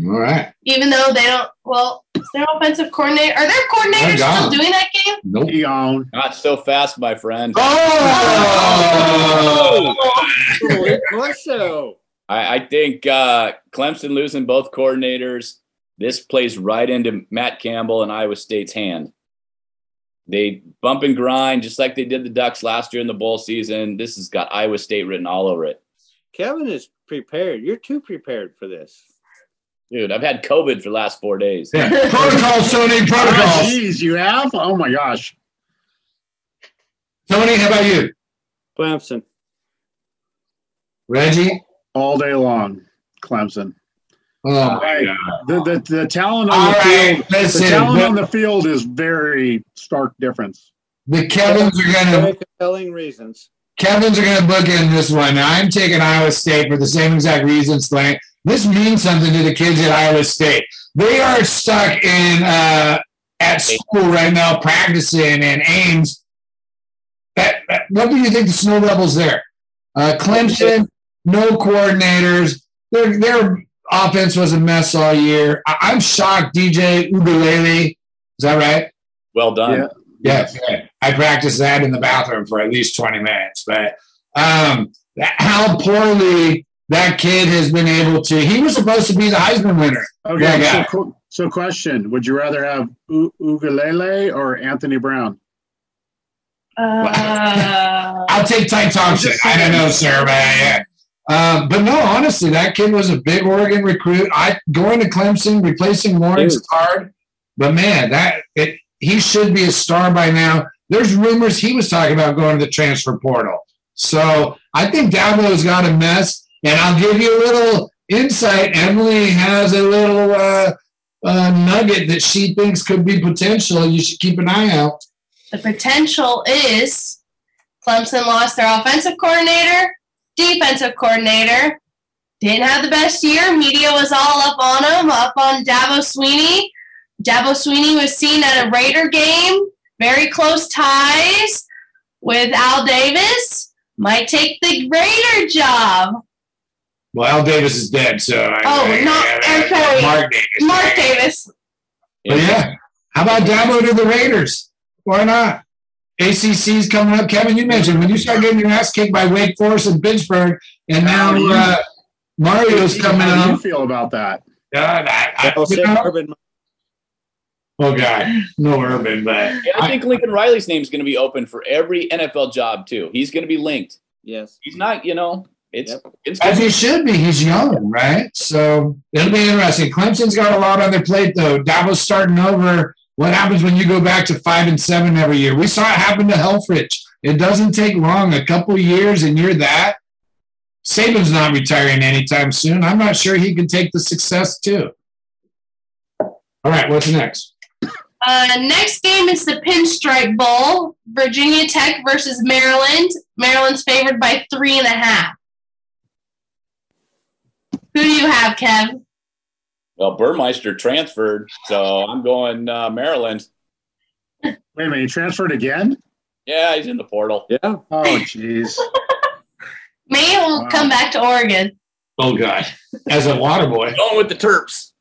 All right. Even though they don't – well, is their offensive coordinator – are their coordinators still doing that game? Nope. Not so fast, my friend. Oh! I think Clemson losing both coordinators, this plays right into Matt Campbell and Iowa State's hand. They bump and grind just like they did the Ducks last year in the bowl season. This has got Iowa State written all over it. Kevin is prepared. You're too prepared for this. Dude, I've had COVID for the last 4 days. Yeah. Protocol, Tony, protocol. Oh, geez, you have? Oh, my gosh. Tony, how about you? Clemson. Reggie? All day long, Clemson. Oh, right. The talent on the field is very stark difference. The Kevins are going to – compelling reasons. Kevins are going to book in this one. Now, I'm taking Iowa State for the same exact reasons. This means something to the kids at Iowa State. They are stuck in at school right now practicing in Ames. What do you think the snow level's there? Clemson, no coordinators. Their offense was a mess all year. I'm shocked DJ Ugalele. Is that right? Well done. Yeah. Yes. I practiced that in the bathroom for at least 20 minutes. But how poorly that kid has been able to – he was supposed to be the Heisman winner. Okay, so question, would you rather have Ugalele or Anthony Brown? I'll take Ty Thompson. I don't know, sir, but yeah. But no, honestly, that kid was a big Oregon recruit. Going to Clemson, replacing Lawrence is hard. But, man, he should be a star by now. There's rumors he was talking about going to the transfer portal. So I think Dabo's got a mess. And I'll give you a little insight. Emily has a little nugget that she thinks could be potential. You should keep an eye out. The potential is Clemson lost their offensive coordinator, defensive coordinator, didn't have the best year. Media was all up on him, up on Dabo Sweeney. Dabo Sweeney was seen at a Raider game, very close ties with Al Davis. Might take the Raider job. Well, Al Davis is dead, so Mark Davis. Mark Davis. But yeah, how about Dabo to the Raiders? Why not? ACC's coming up. Kevin, you mentioned when you start getting your ass kicked by Wake Forest and Pittsburgh, and now Mario's coming up. How do you feel about that? Urban, but yeah, I think Lincoln Riley's name is going to be open for every NFL job too. He's going to be linked. Yes, he's not. As he should be. He's young, right? So it'll be interesting. Clemson's got a lot on their plate, though. Dabo's starting over. What happens when you go back to 5-7 every year? We saw it happen to Helfrich. It doesn't take long. A couple years, and you're that. Saban's not retiring anytime soon. I'm not sure he can take the success too. All right, what's next? Next game is the Pinstripe Bowl. Virginia Tech versus Maryland. Maryland's favored by 3.5. Who do you have, Kev? Well, Burmeister transferred, so I'm going Maryland. Wait a minute, he transferred again? Yeah, he's in the portal. Yeah. Oh, jeez. Maybe he'll come back to Oregon. Oh, God. As a water boy. Going with the Terps.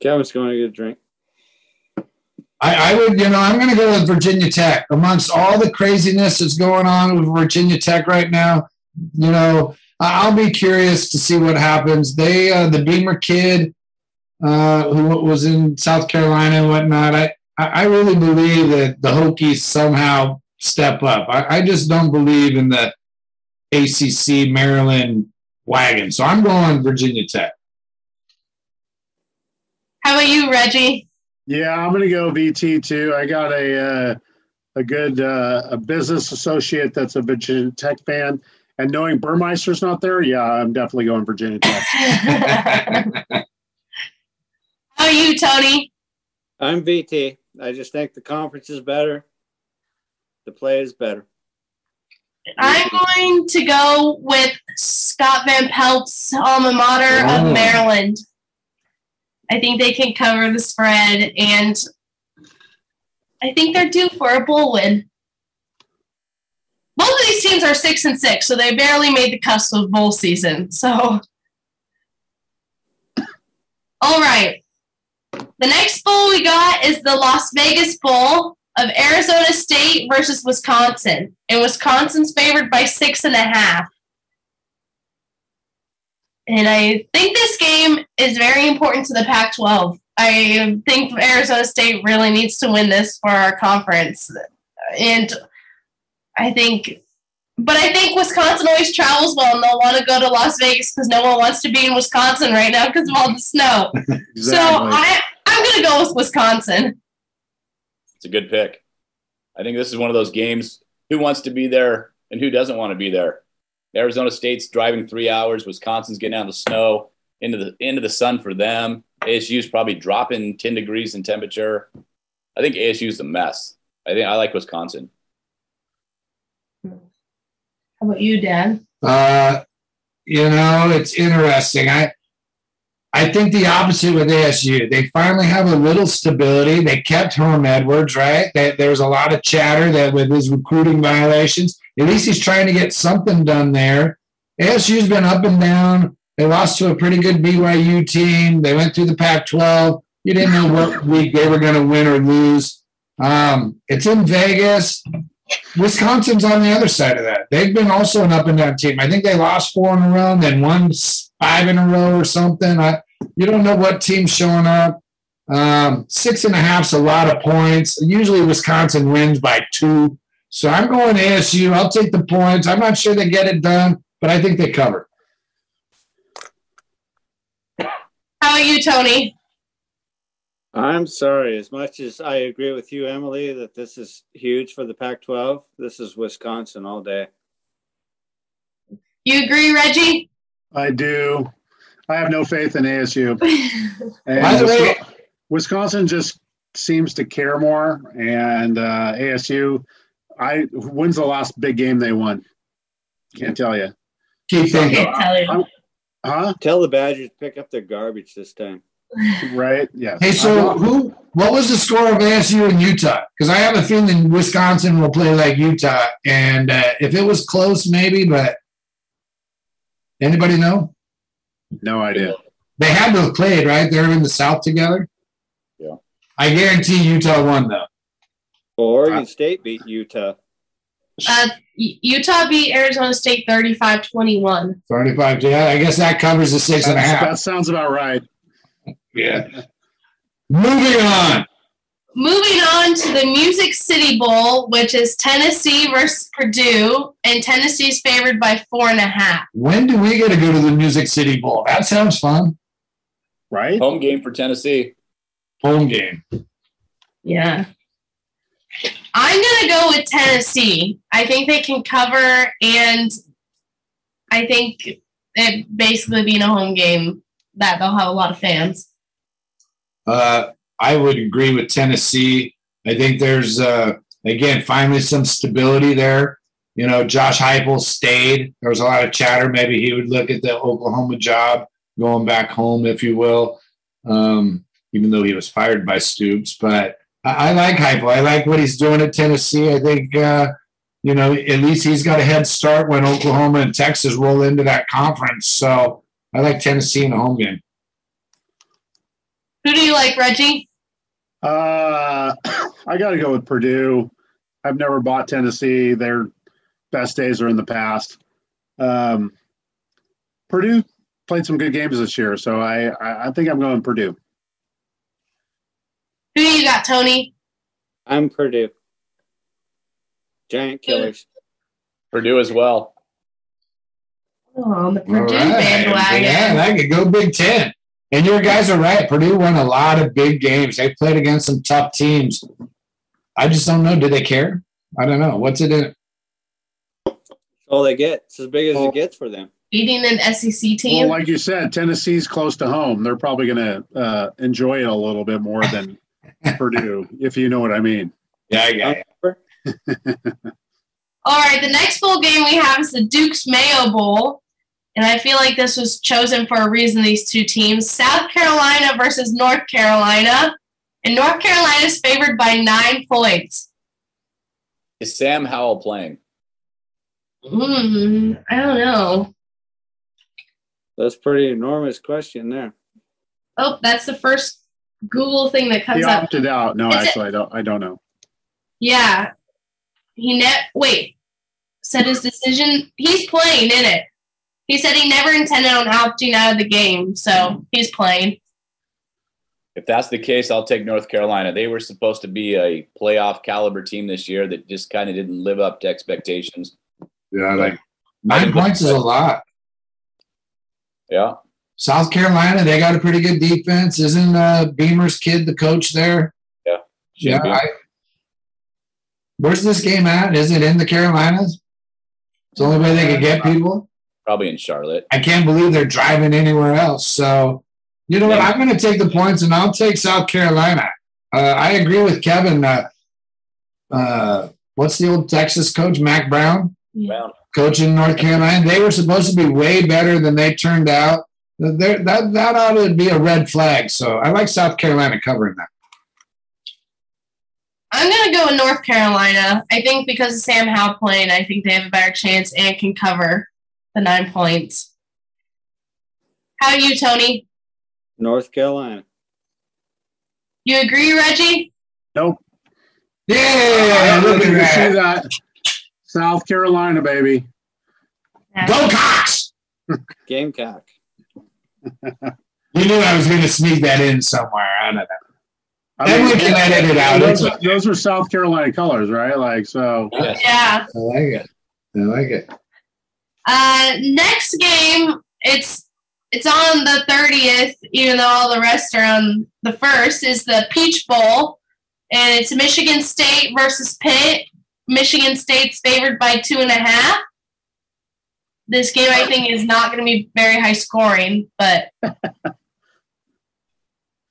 Kevin's going to get a drink. I would, I'm going to go with Virginia Tech. Amongst all the craziness that's going on with Virginia Tech right now, I'll be curious to see what happens. They, the Beamer kid who was in South Carolina and whatnot, I really believe that the Hokies somehow step up. I just don't believe in the ACC Maryland wagon. So I'm going Virginia Tech. How about you, Reggie? Yeah, I'm going to go VT too. I got a good business associate that's a Virginia Tech fan. And knowing Burmeister's not there, yeah, I'm definitely going Virginia Tech. How are you, Tony? I'm VT. I just think the conference is better. The play is better. I'm going to go with Scott Van Pelt's alma mater of Maryland. I think they can cover the spread, and I think they're due for a bowl win. Both of these teams are 6-6, so they barely made the cusp of bowl season. So, all right. The next bowl we got is the Las Vegas Bowl of Arizona State versus Wisconsin. And Wisconsin's favored by 6.5. And I think this game is very important to the Pac-12. I think Arizona State really needs to win this for our conference. And I think But I think Wisconsin always travels well, and they'll want to go to Las Vegas because no one wants to be in Wisconsin right now because of all the snow. Exactly. So I'm going to go with Wisconsin. It's a good pick. I think this is one of those games. Who wants to be there and who doesn't want to be there? Arizona State's driving 3 hours. Wisconsin's getting out of the snow into the sun for them. ASU's probably dropping 10 degrees in temperature. I think ASU's the mess. I like Wisconsin. How about you, Dan? It's interesting. I think the opposite with ASU. They finally have a little stability. They kept Herm Edwards, right? There was a lot of chatter that with his recruiting violations, at least he's trying to get something done there. ASU's been up and down. They lost to a pretty good BYU team. They went through the Pac-12. You didn't know what week they were going to win or lose. It's in Vegas. Wisconsin's on the other side of that. They've been also an up-and-down team. I think they lost 4 in a row and then won 5 in a row or something. You don't know what team's showing up. 6.5's a lot of points. Usually Wisconsin wins by 2. So I'm going ASU. I'll take the points. I'm not sure they get it done, but I think they cover. How are you, Tony? I'm sorry. As much as I agree with you, Emily, that this is huge for the Pac-12, this is Wisconsin all day. You agree, Reggie? I do. I have no faith in ASU. By the way, Wisconsin just seems to care more, and ASU, when's the last big game they won? Can't tell you. Keep thinking. Tell the Badgers to pick up their garbage this time. Right. Yeah. Hey, so what was the score of ASU and Utah? Because I have a feeling Wisconsin will play like Utah, and if it was close, maybe. But anybody know? No idea. They had to have played, right? They're in the South together. Yeah. I guarantee Utah won though. Well, Oregon State beat Utah. Utah beat Arizona State 35-21. 35. Yeah, I guess that covers the 6.5. That sounds about right. Yeah. Moving on to the Music City Bowl, which is Tennessee versus Purdue, and Tennessee's favored by 4.5. When do we get to go to the Music City Bowl? That sounds fun, right? Home game for Tennessee. Home game. Yeah. I'm going to go with Tennessee. I think they can cover, and I think it basically being a home game that they'll have a lot of fans. I would agree with Tennessee. I think there's, again, finally some stability there. You know, Josh Heupel stayed. There was a lot of chatter. Maybe he would look at the Oklahoma job, going back home, if you will, even though he was fired by Stoops. But I like Heupel. I like what he's doing at Tennessee. I think, at least he's got a head start when Oklahoma and Texas roll into that conference. So I like Tennessee in the home game. Who do you like, Reggie? I got to go with Purdue. I've never bought Tennessee. Their best days are in the past. Purdue played some good games this year, so I think I'm going Purdue. Who do you got, Tony? I'm Purdue. Giant killers. Purdue as well. Oh, the Purdue bandwagon. Yeah, that could go Big Ten. And your guys are right. Purdue won a lot of big games. They played against some tough teams. I just don't know. Do they care? I don't know. What's it in? All they get. It's as big as it gets for them. Beating an SEC team. Well, like you said, Tennessee's close to home. They're probably going to enjoy it a little bit more than Purdue, if you know what I mean. Yeah, I got it. All right, the next bowl game we have is the Duke's Mayo Bowl. And I feel like this was chosen for a reason, these two teams. South Carolina versus North Carolina. And North Carolina's favored by 9 points. Is Sam Howell playing? I don't know. That's a pretty enormous question there. Oh, that's the first Google thing that comes up. He opted out. No, actually, I don't know. Yeah. He said his decision. He's playing in it. He said he never intended on opting out of the game, so he's playing. If that's the case, I'll take North Carolina. They were supposed to be a playoff caliber team this year that just kind of didn't live up to expectations. Yeah, like 9 points is a lot. Yeah. South Carolina, they got a pretty good defense. Isn't Beamer's kid the coach there? Yeah. Yeah. Where's this game at? Is it in the Carolinas? It's the only way they could get people. Probably in Charlotte. I can't believe they're driving anywhere else. So, you know what? I'm going to take the points, and I'll take South Carolina. I agree with Kevin. What's the old Texas coach, Mac Brown? Yeah. Coach in North Carolina. They were supposed to be way better than they turned out. That ought to be a red flag. So I like South Carolina covering that. I'm going to go with North Carolina. I think because of Sam Howell playing, I think they have a better chance and can cover the 9 points. How are you, Tony? North Carolina. You agree, Reggie? Nope. Yeah, look at that. See that. South Carolina, baby. Yeah. Go Cox! Gamecock. You knew I was going to sneak that in somewhere. I don't know. Then we can edit it out. Those are South Carolina colors, right? Like, so. Yeah. I like it. I like it. Next game, it's on the 30th, even though all the rest are on the 1st, is the Peach Bowl. And it's Michigan State versus Pitt. Michigan State's favored by 2.5. This game, I think, is not going to be very high scoring, but.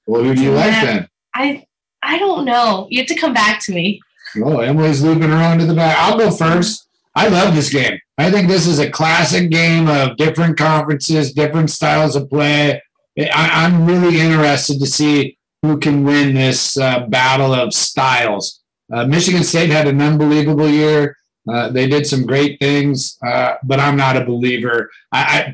Well, who do you like then? I don't know. You have to come back to me. Oh, Emily's looping around to the back. I'll go first. I love this game. I think this is a classic game of different conferences, different styles of play. I'm really interested to see who can win this battle of styles. Michigan State had an unbelievable year. They did some great things, but I'm not a believer.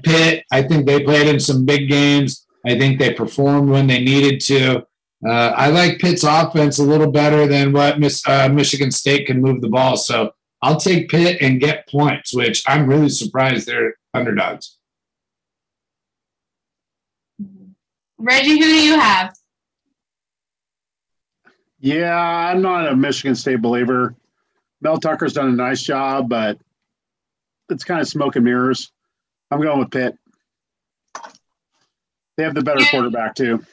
Pitt, I think they played in some big games. I think they performed when they needed to. I like Pitt's offense a little better than what Michigan State can move the ball. So I'll take Pitt and get points, which I'm really surprised they're underdogs. Reggie, who do you have? Yeah, I'm not a Michigan State believer. Mel Tucker's done a nice job, but it's kind of smoke and mirrors. I'm going with Pitt. They have the better quarterback, too.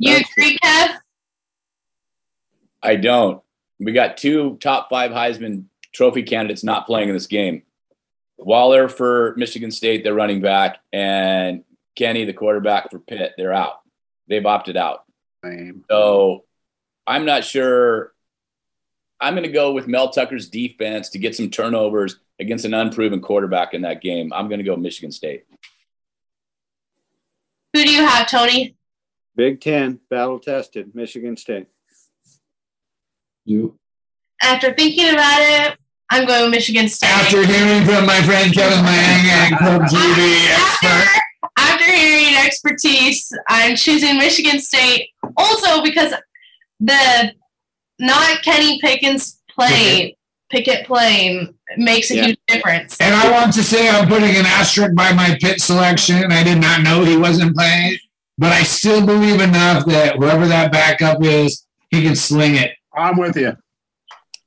You agree, Kev? I don't. We got two top 5 Heisman Trophy candidates not playing in this game. Waller for Michigan State, their running back, and Kenny, the quarterback for Pitt, they're out. They've opted out. So I'm not sure. I'm going to go with Mel Tucker's defense to get some turnovers against an unproven quarterback in that game. I'm going to go Michigan State. Who do you have, Tony? Big Ten, battle-tested, Michigan State. You? After thinking about it, I'm going with Michigan State. After hearing from my friend Kevin Lang and Club Juvie expert. After hearing expertise, I'm choosing Michigan State. Also because the not Kenny Pickens Pickett playing makes a huge difference. And I want to say I'm putting an asterisk by my Pitt selection. I did not know he wasn't playing. But I still believe enough that whoever that backup is, he can sling it. I'm with you.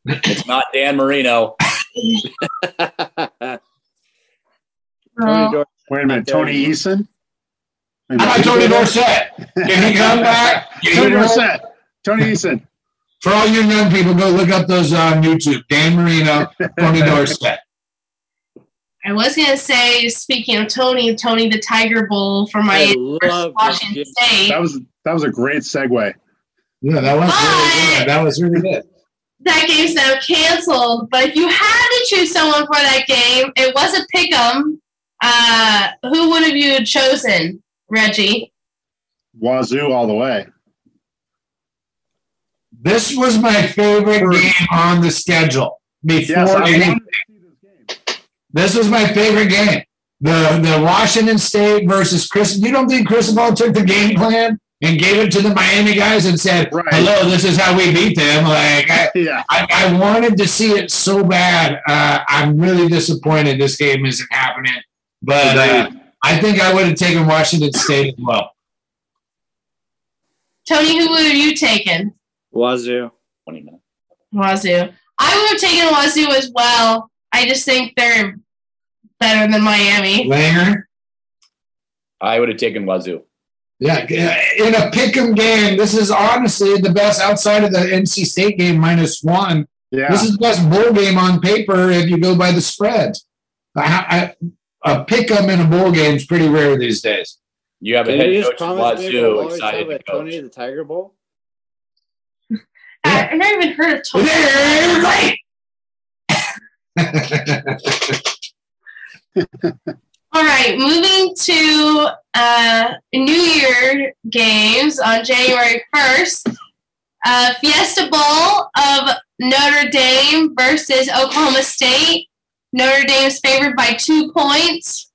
It's not Dan Marino. Wait a minute, Tony Eason? How about Tony Dorsett? Can he come back? Tony Dorsett. Tony Eason. For all you young people, go look up those on YouTube. Dan Marino, Tony Dorsett. I was going to say, speaking of Tony the Tiger Bowl for Miami versus Washington State. That was a great segue. Yeah, that was really good. That was really good. That game's now canceled. But if you had to choose someone for that game, it was a pick 'em. Who would have you chosen, Reggie? Wazoo all the way. This was my favorite game on the schedule. This was my favorite game. The Washington State versus Chris. You don't think Cristobal took the game plan and gave it to the Miami guys and said, hello, this is how we beat them? Like, I wanted to see it so bad. I'm really disappointed this game isn't happening. But I think I would have taken Washington State as well. Tony, who would have you taken? Wazoo. I would have taken Wazoo as well. I just think they're better than Miami. Langer? I would have taken Wazoo. Yeah, in a pick'em game, this is honestly the best outside of the NC State game -1. Yeah. This is the best bowl game on paper if you go by the spread. A pick'em in a bowl game is pretty rare these days. You have a head coach at Wazoo excited to coach. Tony the Tiger Bowl? I've never even heard of Tony. All right, moving to New Year games on January 1st. Fiesta Bowl of Notre Dame versus Oklahoma State. Notre Dame is favored by 2 points.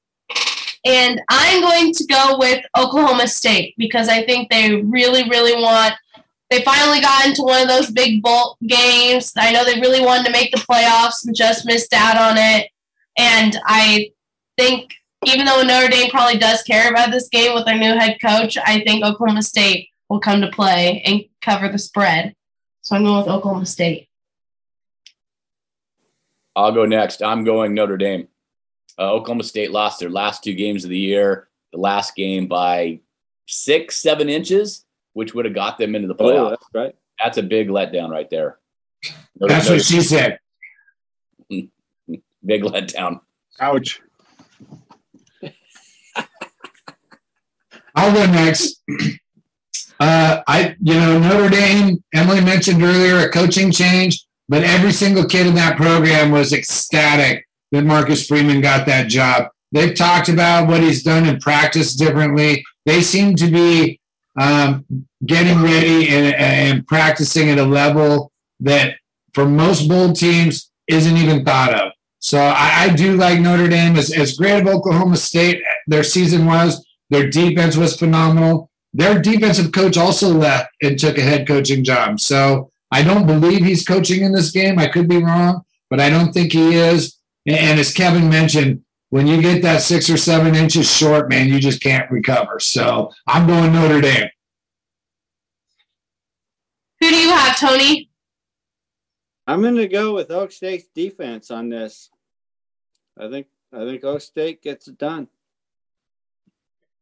And I'm going to go with Oklahoma State because I think they really, really want – they finally got into one of those big bowl games. I know they really wanted to make the playoffs and just missed out on it. And I think – even though Notre Dame probably does care about this game with their new head coach, I think Oklahoma State will come to play and cover the spread. So I'm going with Oklahoma State. I'll go next. I'm going Notre Dame. Oklahoma State lost their last 2 games of the year, the last game by 6-7 inches, which would have got them into the playoffs. Oh, that's right. That's a big letdown right there. That's what she said. Big letdown. Ouch. I'll go next. Notre Dame, Emily mentioned earlier, a coaching change, but every single kid in that program was ecstatic that Marcus Freeman got that job. They've talked about what he's done in practice differently. They seem to be getting ready and practicing at a level that for most bowl teams isn't even thought of. So I do like Notre Dame. As great of Oklahoma State their season was, their defense was phenomenal. Their defensive coach also left and took a head coaching job. So I don't believe he's coaching in this game. I could be wrong, but I don't think he is. And as Kevin mentioned, when you get that 6 or 7 inches short, man, you just can't recover. So I'm going Notre Dame. Who do you have, Tony? I'm going to go with Oak State's defense on this. I think Oak State gets it done.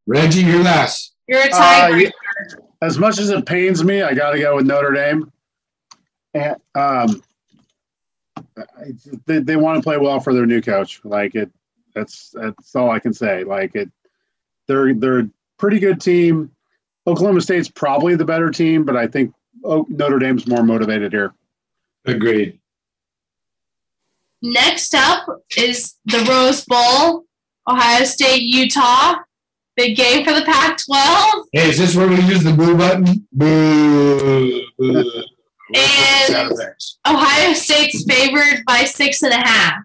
Reggie, you're last. You're a tiebreaker. As much as it pains me, I got to go with Notre Dame. And, they want to play well for their new coach. Like it, that's all I can say. Like it, they're a pretty good team. Oklahoma State's probably the better team, but I think Notre Dame's more motivated here. Agreed. Next up is the Rose Bowl, Ohio State, Utah. Big game for the Pac-12. Hey, is this where we use the boo button? Boo, boo. And Ohio State's favored by 6.5.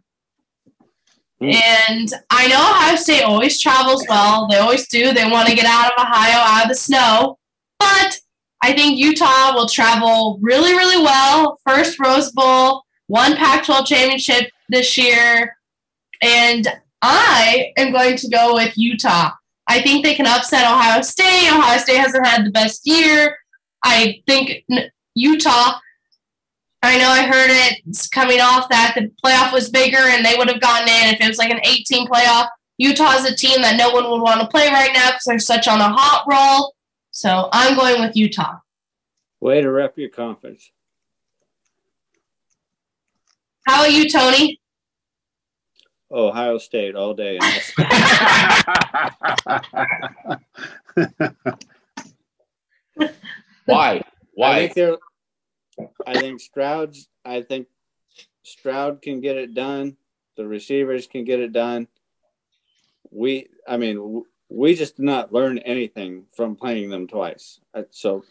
And I know Ohio State always travels well. They always do. They want to get out of Ohio, out of the snow. But I think Utah will travel really, really well. First Rose Bowl, won Pac-12 championship this year. And I am going to go with Utah. I think they can upset Ohio State. Ohio State hasn't had the best year. I think Utah, I know I heard it, it's coming off that the playoff was bigger and they would have gotten in if it was like an 8-team playoff. Utah's a team that no one would want to play right now because they're such on a hot roll. So I'm going with Utah. Way to rep your conference. How are you, Tony? Ohio State all day. Why? Why? I think Stroud can get it done. The receivers can get it done. We just did not learn anything from playing them twice. So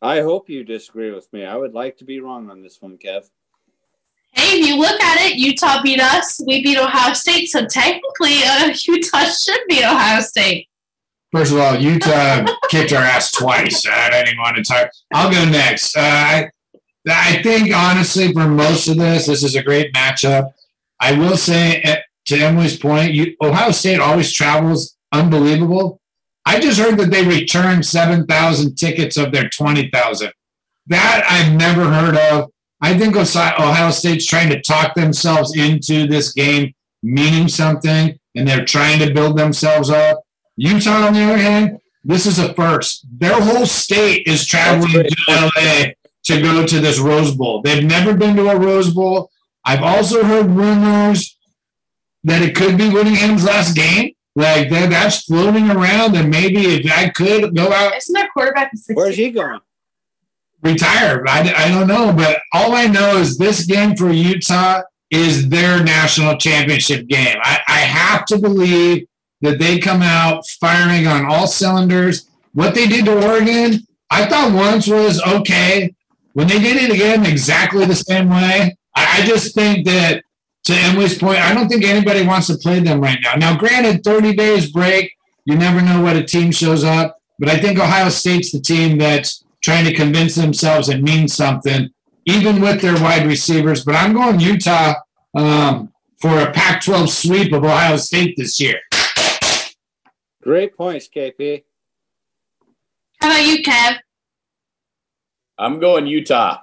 I hope you disagree with me. I would like to be wrong on this one, Kev. Hey, if you look at it, Utah beat us. We beat Ohio State, so technically Utah should beat Ohio State. First of all, Utah kicked our ass twice. I didn't want to talk. I'll go next. I think, honestly, for most of this is a great matchup. I will say, to Emily's point, Ohio State always travels unbelievable. I just heard that they returned 7,000 tickets of their 20,000. That I've never heard of. I think Ohio State's trying to talk themselves into this game meaning something, and they're trying to build themselves up. Utah, on the other hand, this is a first. Their whole state is traveling to LA to go to this Rose Bowl. They've never been to a Rose Bowl. I've also heard rumors that it could be Whittingham's last game. Like, that's floating around, and maybe if I could go out. Isn't that quarterback? Where's he going? Retire. I don't know, but all I know is this game for Utah is their national championship game. I have to believe that they come out firing on all cylinders. What they did to Oregon, I thought once was okay. When they did it again exactly the same way, I just think that, to Emily's point, I don't think anybody wants to play them right now. Now, granted, 30 days break, you never know what a team shows up, but I think Ohio State's the team that's trying to convince themselves it means something, even with their wide receivers. But I'm going Utah for a Pac-12 sweep of Ohio State this year. Great points, KP. How about you, Kev? I'm going Utah.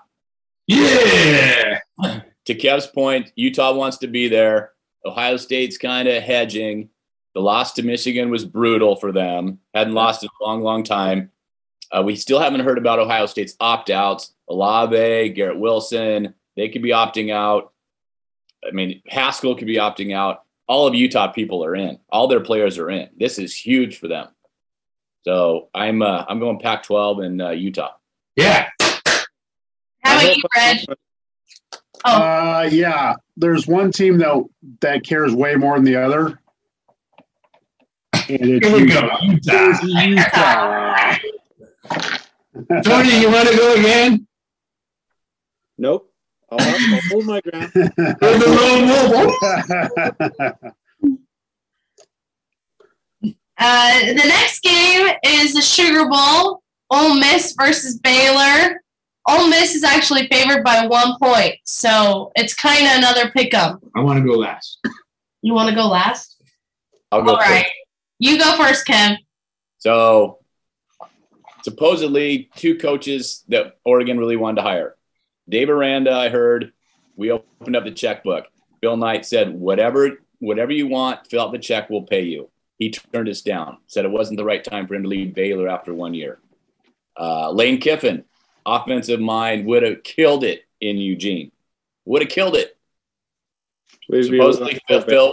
Yeah! To Kev's point, Utah wants to be there. Ohio State's kind of hedging. The loss to Michigan was brutal for them. Hadn't lost in a long, long time. We still haven't heard about Ohio State's opt-outs. Olave, Garrett Wilson, they could be opting out. I mean, Haskell could be opting out. All of Utah people are in. All their players are in. This is huge for them. So I'm going Pac-12 and Utah. Yeah. How about you, Fred? Yeah. There's one team that cares way more than the other. And it's Utah. Tony, you want to go again? Nope. I'll hold my ground. The next game is the Sugar Bowl, Ole Miss versus Baylor. Ole Miss is actually favored by 1 point, so it's kind of another pick-up. I want to go last. You want to go last? I'll go first. All right. You go first, Kev. So, supposedly, two coaches that Oregon really wanted to hire. Dave Aranda, I heard, we opened up the checkbook. Bill Knight said, whatever you want, fill out the check, we'll pay you. He turned us down, said it wasn't the right time for him to leave Baylor after 1 year. Lane Kiffin, offensive mind, would have killed it in Eugene. Would have killed it. Supposedly, Phil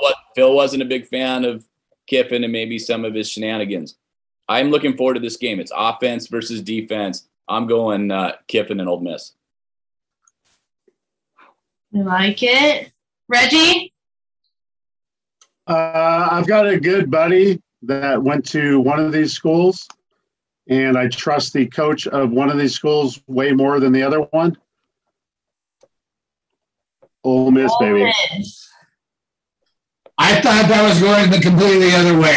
wasn't a big fan of Kiffin and maybe some of his shenanigans. I'm looking forward to this game. It's offense versus defense. I'm going Kiffin and Ole Miss. I like it. Reggie? I've got a good buddy that went to one of these schools, and I trust the coach of one of these schools way more than the other one. Ole Miss, baby. I thought that was going the completely other way.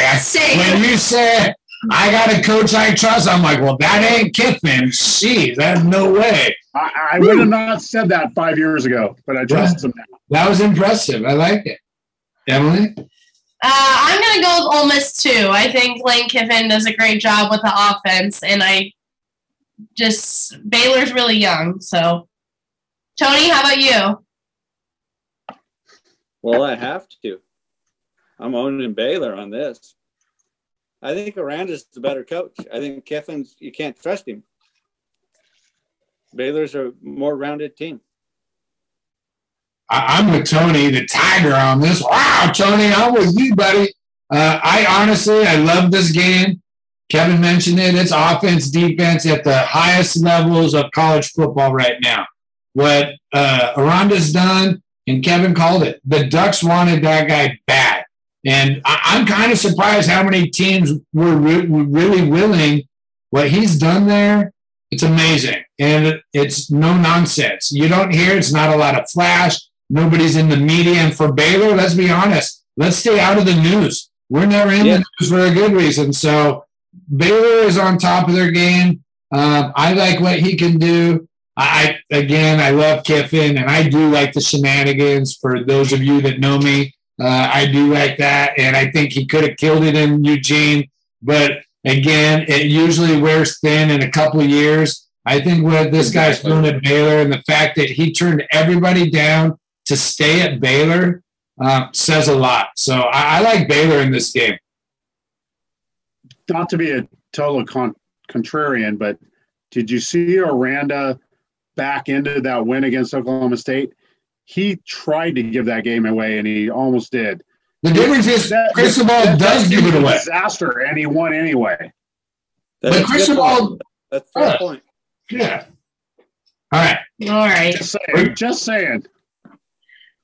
When you said, I got a coach I trust, I'm like, well, that ain't Kiffin. Jeez, that's no way. I would have not said that 5 years ago, but I trust him now. That was impressive. I like it. Emily? I'm going to go with Ole Miss, too. I think Lane Kiffin does a great job with the offense, and Baylor's really young, so. Tony, how about you? Well, I have to. I'm owning Baylor on this. I think Aranda's the better coach. I think Kiffin's, you can't trust him. Baylor's a more rounded team. I'm with Tony, the tiger, on this. Wow, Tony, I'm with you, buddy. I love this game. Kevin mentioned it. It's offense, defense at the highest levels of college football right now. What Aranda's done, and Kevin called it, the Ducks wanted that guy bad. And I'm kind of surprised how many teams were really willing. What he's done there, it's amazing. And it's no nonsense. You don't hear, it's not a lot of flash. Nobody's in the media. And for Baylor, let's be honest, let's stay out of the news. We're never in the news for a good reason. So Baylor is on top of their game. I like what he can do. I love Kiffin, and I do like the shenanigans. For those of you that know me, I do like that, and I think he could have killed it in Eugene. But, again, it usually wears thin in a couple years. I think what this guy's doing at Baylor and the fact that he turned everybody down to stay at Baylor says a lot. So I like Baylor in this game. Not to be a total contrarian, but did you see Aranda back into that win against Oklahoma State? He tried to give that game away, and he almost did. The difference is Cristobal does give it away. Disaster, and he won anyway. But Cristobal – that's a fair point. Yeah. All right. Just saying.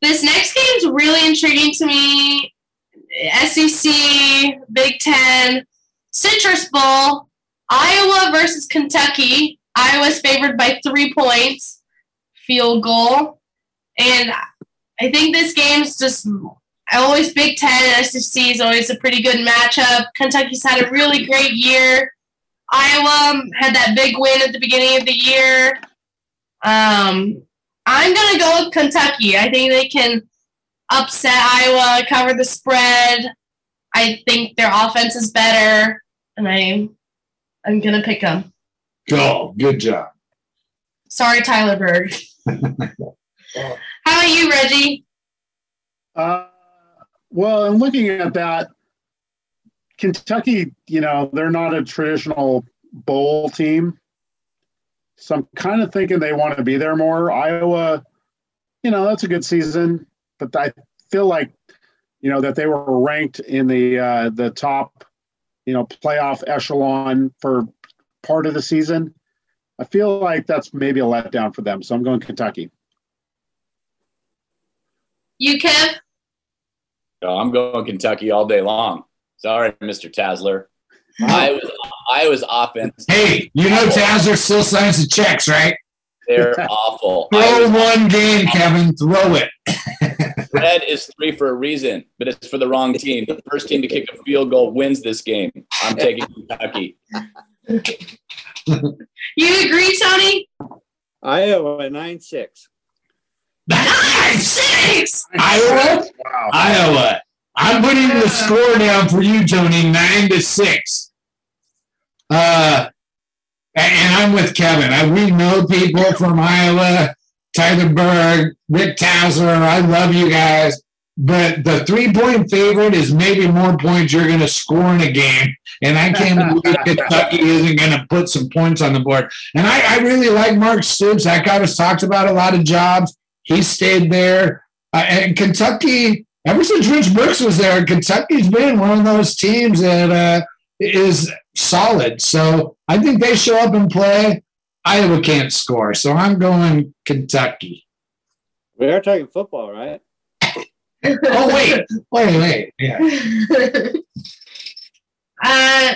This next game's really intriguing to me. SEC, Big Ten, Citrus Bowl, Iowa versus Kentucky. Iowa's favored by 3 points, field goal. And I think this game's just always Big Ten and SEC is always a pretty good matchup. Kentucky's had a really great year. Iowa had that big win at the beginning of the year. I'm going to go with Kentucky. I think they can upset Iowa, cover the spread. I think their offense is better, and I'm going to pick them. Go. Good job. Sorry, Tyler Berg. How about you, Reggie? Well, I'm looking at that. Kentucky, they're not a traditional bowl team. So I'm kind of thinking they want to be there more. Iowa, that's a good season. But I feel like, that they were ranked in the top, playoff echelon for part of the season. I feel like that's maybe a letdown for them. So I'm going Kentucky. You, Kev? No, I'm going Kentucky all day long. Sorry, Mr. Tasler. Iowa's offense. Hey, Tasler still signs the checks, right? They're awful. Throw one game, Kevin. Throw it. Red is 3 for a reason, but it's for the wrong team. The first team to kick a field goal wins this game. I'm taking Kentucky. You agree, Tony? Iowa 9-6. 9-6! Iowa? Wow. Iowa. I'm putting the score down for you, Tony, 9-6. And I'm with Kevin. We know people from Iowa, Tyler Berg, Rick Towser. I love you guys. But the 3-point favorite is maybe more points you're going to score in a game. And I can't believe Kentucky isn't going to put some points on the board. And I really like Mark Stoops. That guy was talked about a lot of jobs. He stayed there. And Kentucky, ever since Rich Brooks was there, Kentucky's been one of those teams that is solid. So I think they show up and play. Iowa can't score, so I'm going Kentucky. We are talking football, right? Wait. Yeah.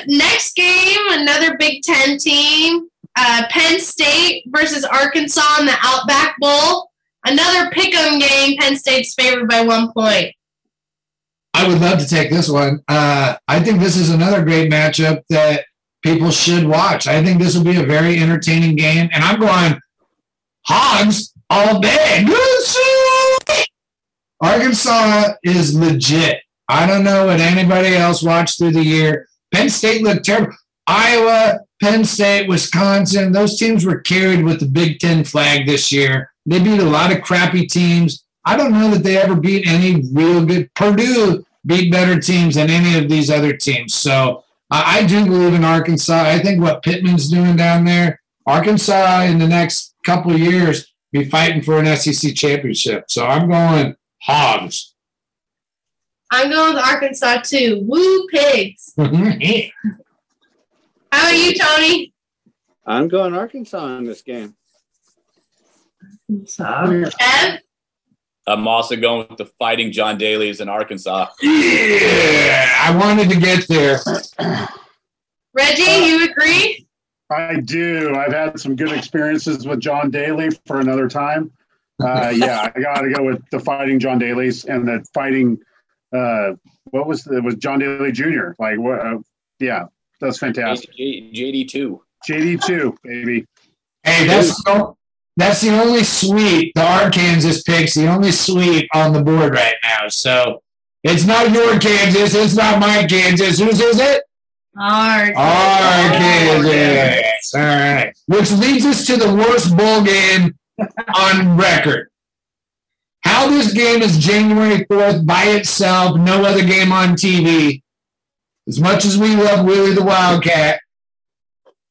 Next game, another Big Ten team, Penn State versus Arkansas in the Outback Bowl. Another pick-em game. Penn State's favored by 1 point. I would love to take this one. I think this is another great matchup that people should watch. I think this will be a very entertaining game, and I'm going Hogs all day. Arkansas is legit. I don't know what anybody else watched through the year. Penn State looked terrible. Iowa, Penn State, Wisconsin, those teams were carried with the Big Ten flag this year. They beat a lot of crappy teams. I don't know that they ever beat any real good. Purdue beat better teams than any of these other teams. So I do believe in Arkansas. I think what Pittman's doing down there, Arkansas in the next couple of years be fighting for an SEC championship. So I'm going Hogs. I'm going with Arkansas too. Woo pigs. Yeah. How are you, Tony? I'm going Arkansas in this game. I'm also going with the Fighting John Daly's in Arkansas. Yeah, I wanted to get there. Reggie, you agree? I do. I've had some good experiences with John Daly for another time. I got to go with the Fighting John Daly's and the Fighting. It was John Daly Jr. Like what? That's fantastic. JD2, baby. Hey, that's the only sweep, the Arkansas picks, the only sweep on the board right now. So it's not your Kansas. It's not my Kansas. Whose is it? Arkansas. All right. Which leads us to the worst bowl game on record. How this game is January 4th by itself, no other game on TV. As much as we love Willie the Wildcat,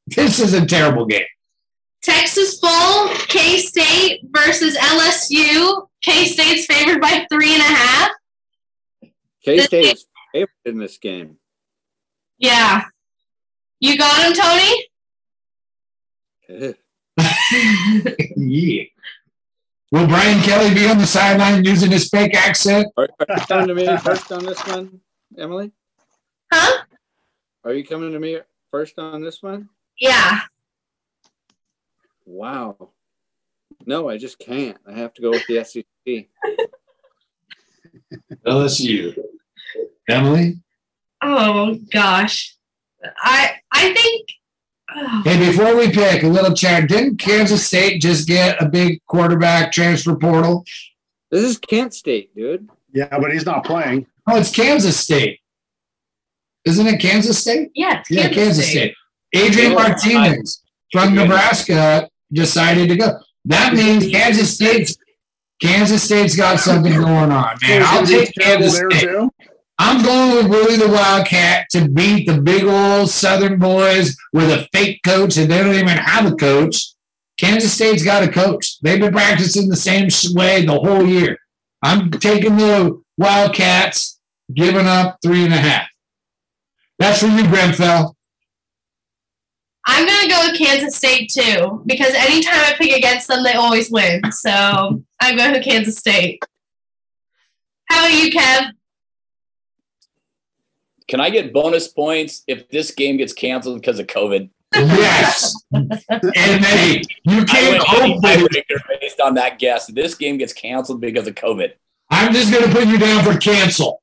this is a terrible game. Texas Bowl, K-State versus LSU. K-State's favored by 3.5. K-State is favored in this game. Yeah. You got him, Tony? Yeah. Will Brian Kelly be on the sideline using his fake accent? Are you coming to me first on this one, Emily? Huh? Are you coming to me first on this one? Yeah. Wow. No, I just can't. I have to go with the SEC. LSU. Emily? Oh, gosh. I think. Oh. Hey, before we pick, a little chat. Didn't Kansas State just get a big quarterback transfer portal? This is Kent State, dude. Yeah, but he's not playing. Oh, it's Kansas State. Isn't it Kansas State? Yeah, it's Kansas State. Adrian Martinez from Nebraska decided to go. That means Kansas State's got something going on, man. I'll take Kansas State. Too? I'm going with Willie the Wildcat to beat the big old Southern boys with a fake coach, and they don't even have a coach. Kansas State's got a coach. They've been practicing the same way the whole year. I'm taking the Wildcats, giving up 3.5. That's for you, Grenfell. I'm going to go with Kansas State, too, because anytime I pick against them, they always win. So I'm going with Kansas State. How about you, Kev? Can I get bonus points if this game gets canceled because of COVID? Yes. And hey, you can't based on that guess. This game gets canceled because of COVID. I'm just going to put you down for cancel.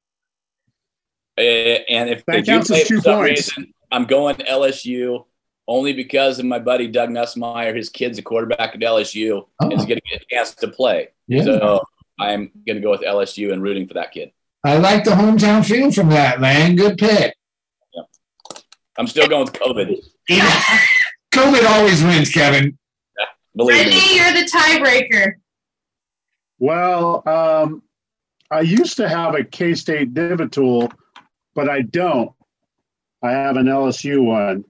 And if that counts as 2 points, I'm going LSU only because of my buddy Doug Nussmeier. His kid's a quarterback at LSU and is going to get a chance to play. Yeah. So I'm going to go with LSU and rooting for that kid. I like the hometown feel from that, man. Good pick. Yeah. I'm still going with COVID. Yeah. COVID always wins, Kevin. Yeah, believe me. You're the tiebreaker. Well, I used to have a K-State Diva tool, but I don't. I have an LSU one.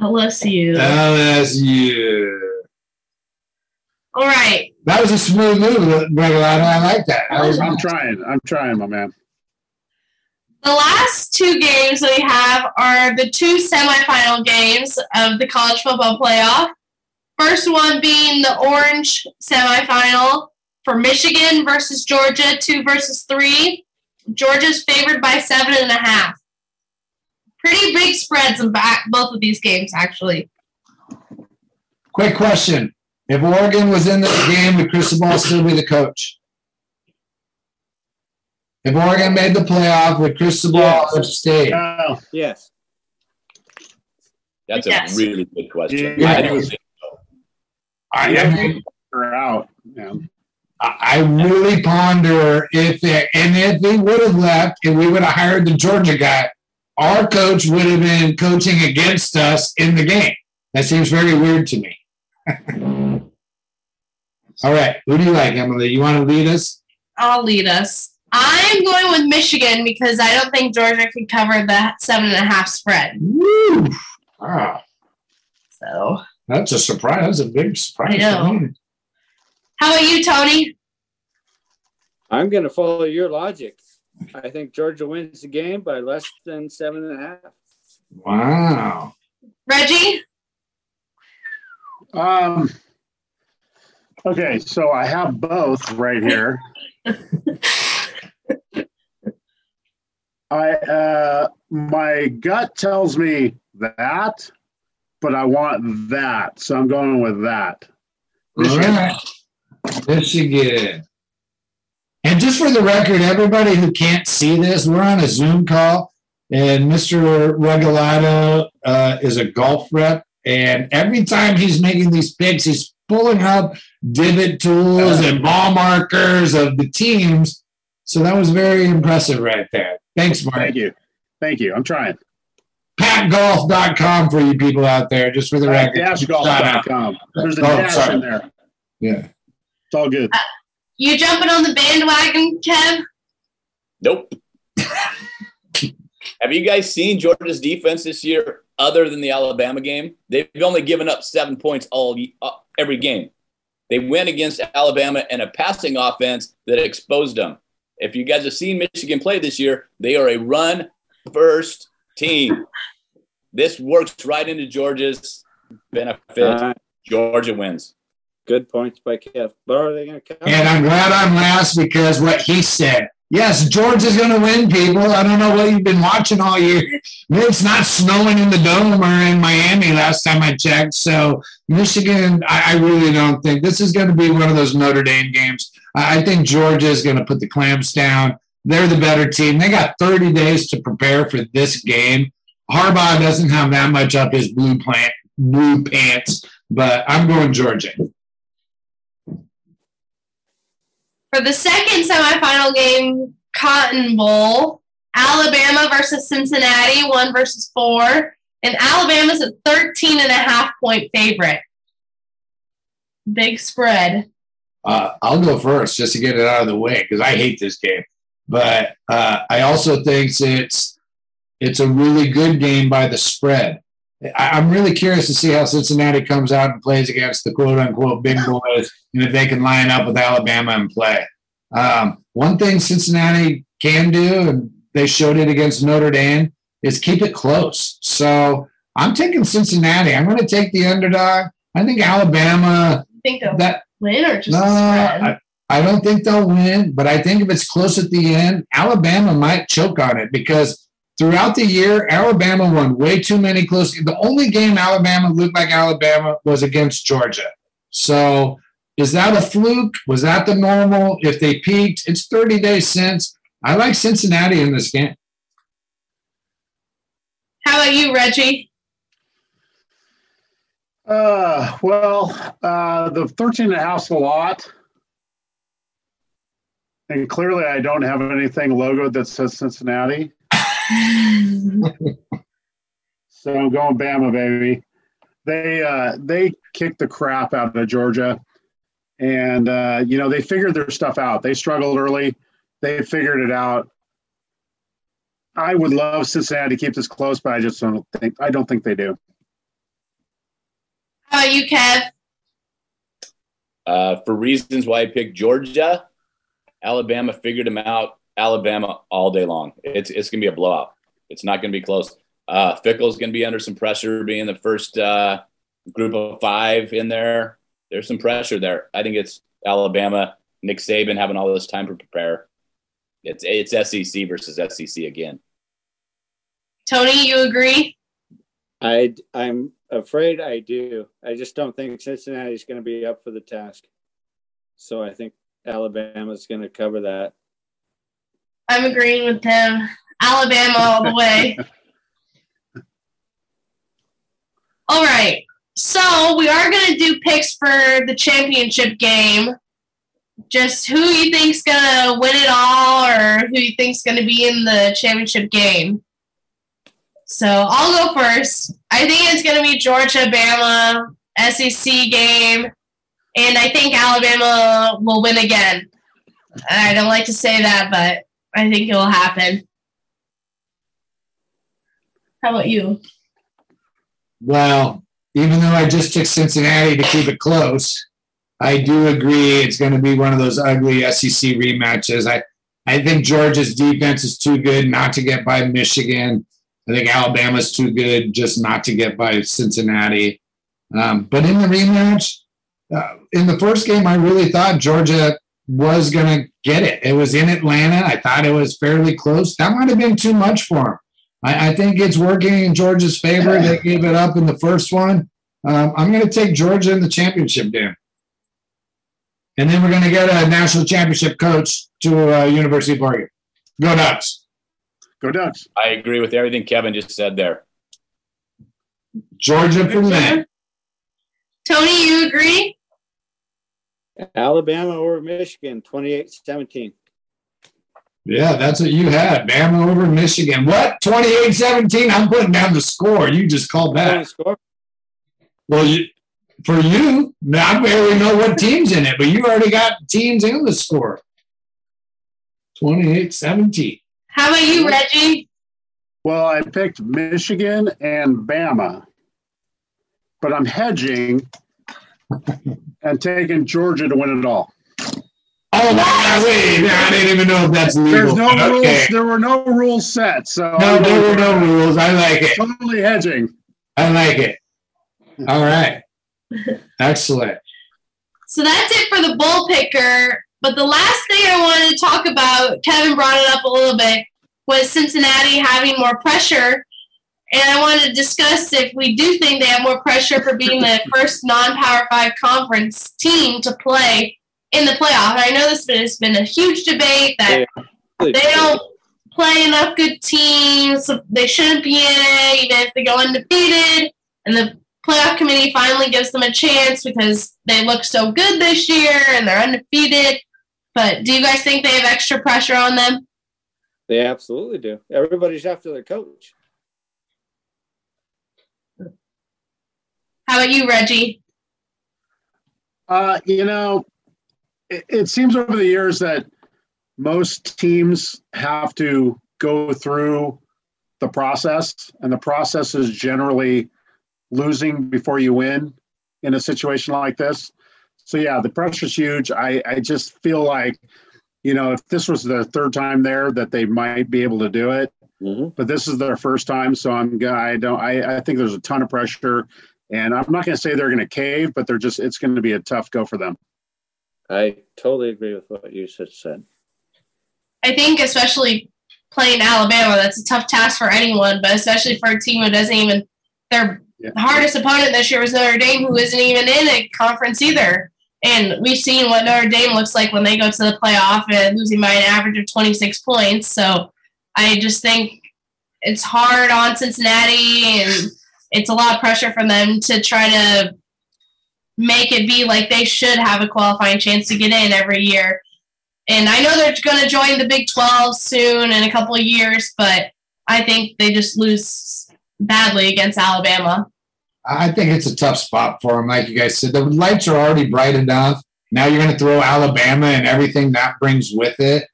LSU. All right. That was a smooth move, Regolado. I like that. I'm trying, my man. The last two games we have are the two semifinal games of the college football playoff. First one being the orange semifinal for Michigan versus Georgia, 2-3. Georgia's favored by 7.5. Pretty big spreads in both of these games, actually. Quick question. If Oregon was in this game, would Cristobal still be the coach? If Oregon made the playoff, would Cristobal have stayed? Oh, yes. That's a really good question. Yeah. I really ponder if he would have left and we would have hired the Georgia guy, our coach would have been coaching against us in the game. That seems very weird to me. All right. Who do you like, Emily? You want to lead us? I'll lead us. I'm going with Michigan because I don't think Georgia can cover the 7.5 spread. Woo! Wow. So. That's a surprise. That's a big surprise. I know. How about you, Tony? I'm going to follow your logic. I think Georgia wins the game by less than 7.5. Wow. Reggie? Okay, so I have both right here. My gut tells me that, but I want that, so I'm going with that. Michigan. All right. Michigan. And just for the record, everybody who can't see this, we're on a Zoom call, and Mr. Regolado is a golf rep. And every time he's making these picks, he's pulling up divot tools and ball markers of the teams. So that was very impressive right there. Thanks, Mark. Thank you. Thank you. I'm trying. PatGolf.com for you people out there, just for the record. Dashgolf.com. There's a dash in there. Yeah. It's all good. You jumping on the bandwagon, Kev? Nope. Have you guys seen Georgia's defense this year other than the Alabama game? They've only given up 7 points every game. They went against Alabama and a passing offense that exposed them. If you guys have seen Michigan play this year, they are a run-first team. This works right into Georgia's benefit. Georgia wins. Good points by Kev. Are they going to count? And I'm glad I'm last because what he said. Yes, Georgia's going to win, people. I don't know what you've been watching all year. It's not snowing in the Dome or in Miami last time I checked. So Michigan, I really don't think. This is going to be one of those Notre Dame games. I think Georgia's going to put the clamps down. They're the better team. They got 30 days to prepare for this game. Harbaugh doesn't have that much up his blue pants, but I'm going Georgia. For the second semifinal game, Cotton Bowl, Alabama versus Cincinnati, 1-4, and Alabama's a 13.5-point favorite. Big spread. I'll go first just to get it out of the way because I hate this game. But I also think it's a really good game by the spread. I'm really curious to see how Cincinnati comes out and plays against the quote-unquote big boys and if they can line up with Alabama and play. One thing Cincinnati can do, and they showed it against Notre Dame, is keep it close. So I'm taking Cincinnati. I'm going to take the underdog. I think Alabama – You think they'll win or just spread? I don't think they'll win, but I think if it's close at the end, Alabama might choke on it because – throughout the year, Alabama won way too many close games. The only game Alabama looked like Alabama was against Georgia. So is that a fluke? Was that the normal? If they peaked, it's 30 days since. I like Cincinnati in this game. How about you, Reggie? The 13.5's a lot. And clearly I don't have anything logoed that says Cincinnati. So I'm going Bama, baby. They kicked the crap out of Georgia, and they figured their stuff out. They struggled early, they figured it out. I would love Cincinnati to keep this close, but I don't think they do. How about you, Kev? For reasons why I picked Georgia, Alabama figured them out. Alabama all day long. It's going to be a blowout. It's not going to be close. Fickle's going to be under some pressure being the first group of five in there. There's some pressure there. I think it's Alabama, Nick Saban having all this time to prepare. It's SEC versus SEC again. Tony, you agree? I'm afraid I do. I just don't think Cincinnati's going to be up for the task. So I think Alabama's going to cover that. I'm agreeing with him. Alabama all the way. All right. So we are going to do picks for the championship game. Just who you think's going to win it all or who you think's going to be in the championship game. So I'll go first. I think it's going to be Georgia, Bama, SEC game. And I think Alabama will win again. I don't like to say that, but I think it will happen. How about you? Well, even though I just took Cincinnati to keep it close, I do agree it's going to be one of those ugly SEC rematches. I think Georgia's defense is too good not to get by Michigan. I think Alabama's too good just not to get by Cincinnati. But in the rematch, in the first game, I really thought Georgia was going to get it. It was in Atlanta. I thought it was fairly close. That might have been too much for him. I think it's working in Georgia's favor. They gave it up in the first one. I'm going to take Georgia in the championship game. And then we're going to get a national championship coach to University of Oregon. Go Ducks. Go Ducks. I agree with everything Kevin just said there. Georgia for men. Tony, you agree? Alabama over Michigan, 28-17. Yeah, that's what you had. Bama over Michigan. What? 28-17? I'm putting down the score. You just called that. Well, for you, I barely know what team's in it, but you already got teams in the score. 28-17. How about you, Reggie? Well, I picked Michigan and Bama, but I'm hedging and taking Georgia to win it all. Oh, wow. Wait, I didn't even know if that's legal. There's no rules. There were no rules set. So no, there were no rules. I like it. Totally hedging. I like it. All right. Excellent. So that's it for the bowl picker. But the last thing I wanted to talk about, Kevin brought it up a little bit, was Cincinnati having more pressure. And I wanted to discuss if we do think they have more pressure for being the first non-Power 5 conference team to play in the playoff. And I know this has been a huge debate that they don't play enough good teams. So they shouldn't be in it, even if they go undefeated. And the playoff committee finally gives them a chance because they look so good this year and they're undefeated. But do you guys think they have extra pressure on them? They absolutely do. Everybody's after their coach. How about you, Reggie? It seems over the years that most teams have to go through the process, and the process is generally losing before you win in a situation like this. So, yeah, the pressure's huge. I just feel like, if this was the third time there that they might be able to do it, mm-hmm. but this is their first time. So I think there's a ton of pressure, and I'm not going to say they're going to cave, but it's going to be a tough go for them. I totally agree with what you said. I think especially playing Alabama, that's a tough task for anyone, but especially for a team who doesn't even – their hardest opponent this year was Notre Dame, who isn't even in a conference either. And we've seen what Notre Dame looks like when they go to the playoff and losing by an average of 26 points. So I just think it's hard on Cincinnati, and it's a lot of pressure for them to try to – make it be like they should have a qualifying chance to get in every year. And I know they're going to join the Big 12 soon in a couple of years, but I think they just lose badly against Alabama. I think it's a tough spot for them, like you guys said. The lights are already bright enough. Now you're going to throw Alabama and everything that brings with it.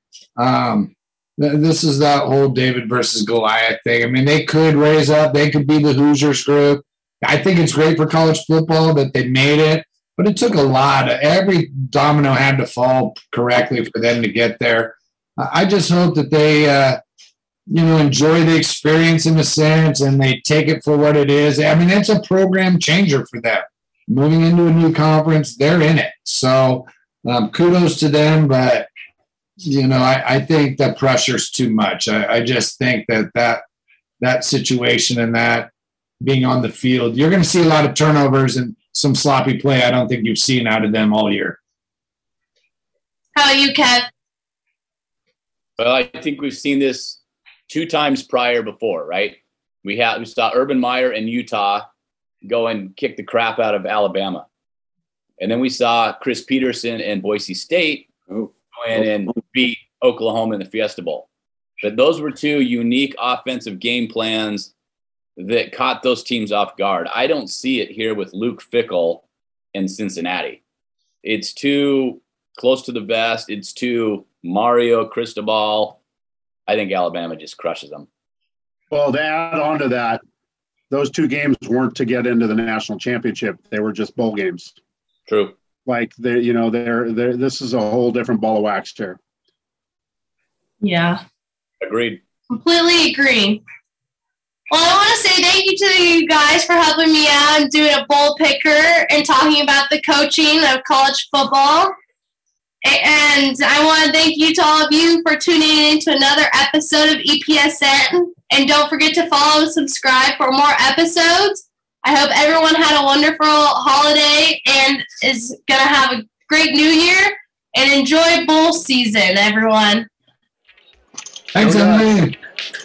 This is that whole David versus Goliath thing. I mean, they could raise up. They could be the Hoosiers group. I think it's great for college football that they made it, but it took a lot. Every domino had to fall correctly for them to get there. I just hope that they, enjoy the experience in a sense, and they take it for what it is. I mean, it's a program changer for them. Moving into a new conference, they're in it. So kudos to them, but, I think the pressure's too much. I just think that situation and that, being on the field, you're going to see a lot of turnovers and some sloppy play I don't think you've seen out of them all year. How are you, Kev? Well, I think we've seen this two times prior before, right? We saw Urban Meyer in Utah go and kick the crap out of Alabama. And then we saw Chris Peterson in Boise State go in and beat Oklahoma in the Fiesta Bowl. But those were two unique offensive game plans that caught those teams off guard. I don't see it here with Luke Fickell and Cincinnati. It's too close to the vest. It's too Mario Cristobal. I think Alabama just crushes them. Well, to add on to that, those two games weren't to get into the national championship. They were just bowl games. True. Like, this is a whole different ball of wax here. Yeah. Agreed. Completely agree. Well, I want to say thank you to you guys for helping me out and doing a bowl picker and talking about the coaching of college football. And I want to thank you to all of you for tuning in to another episode of EPSN. And don't forget to follow and subscribe for more episodes. I hope everyone had a wonderful holiday and is going to have a great new year. And enjoy bowl season, everyone. Thanks, everyone.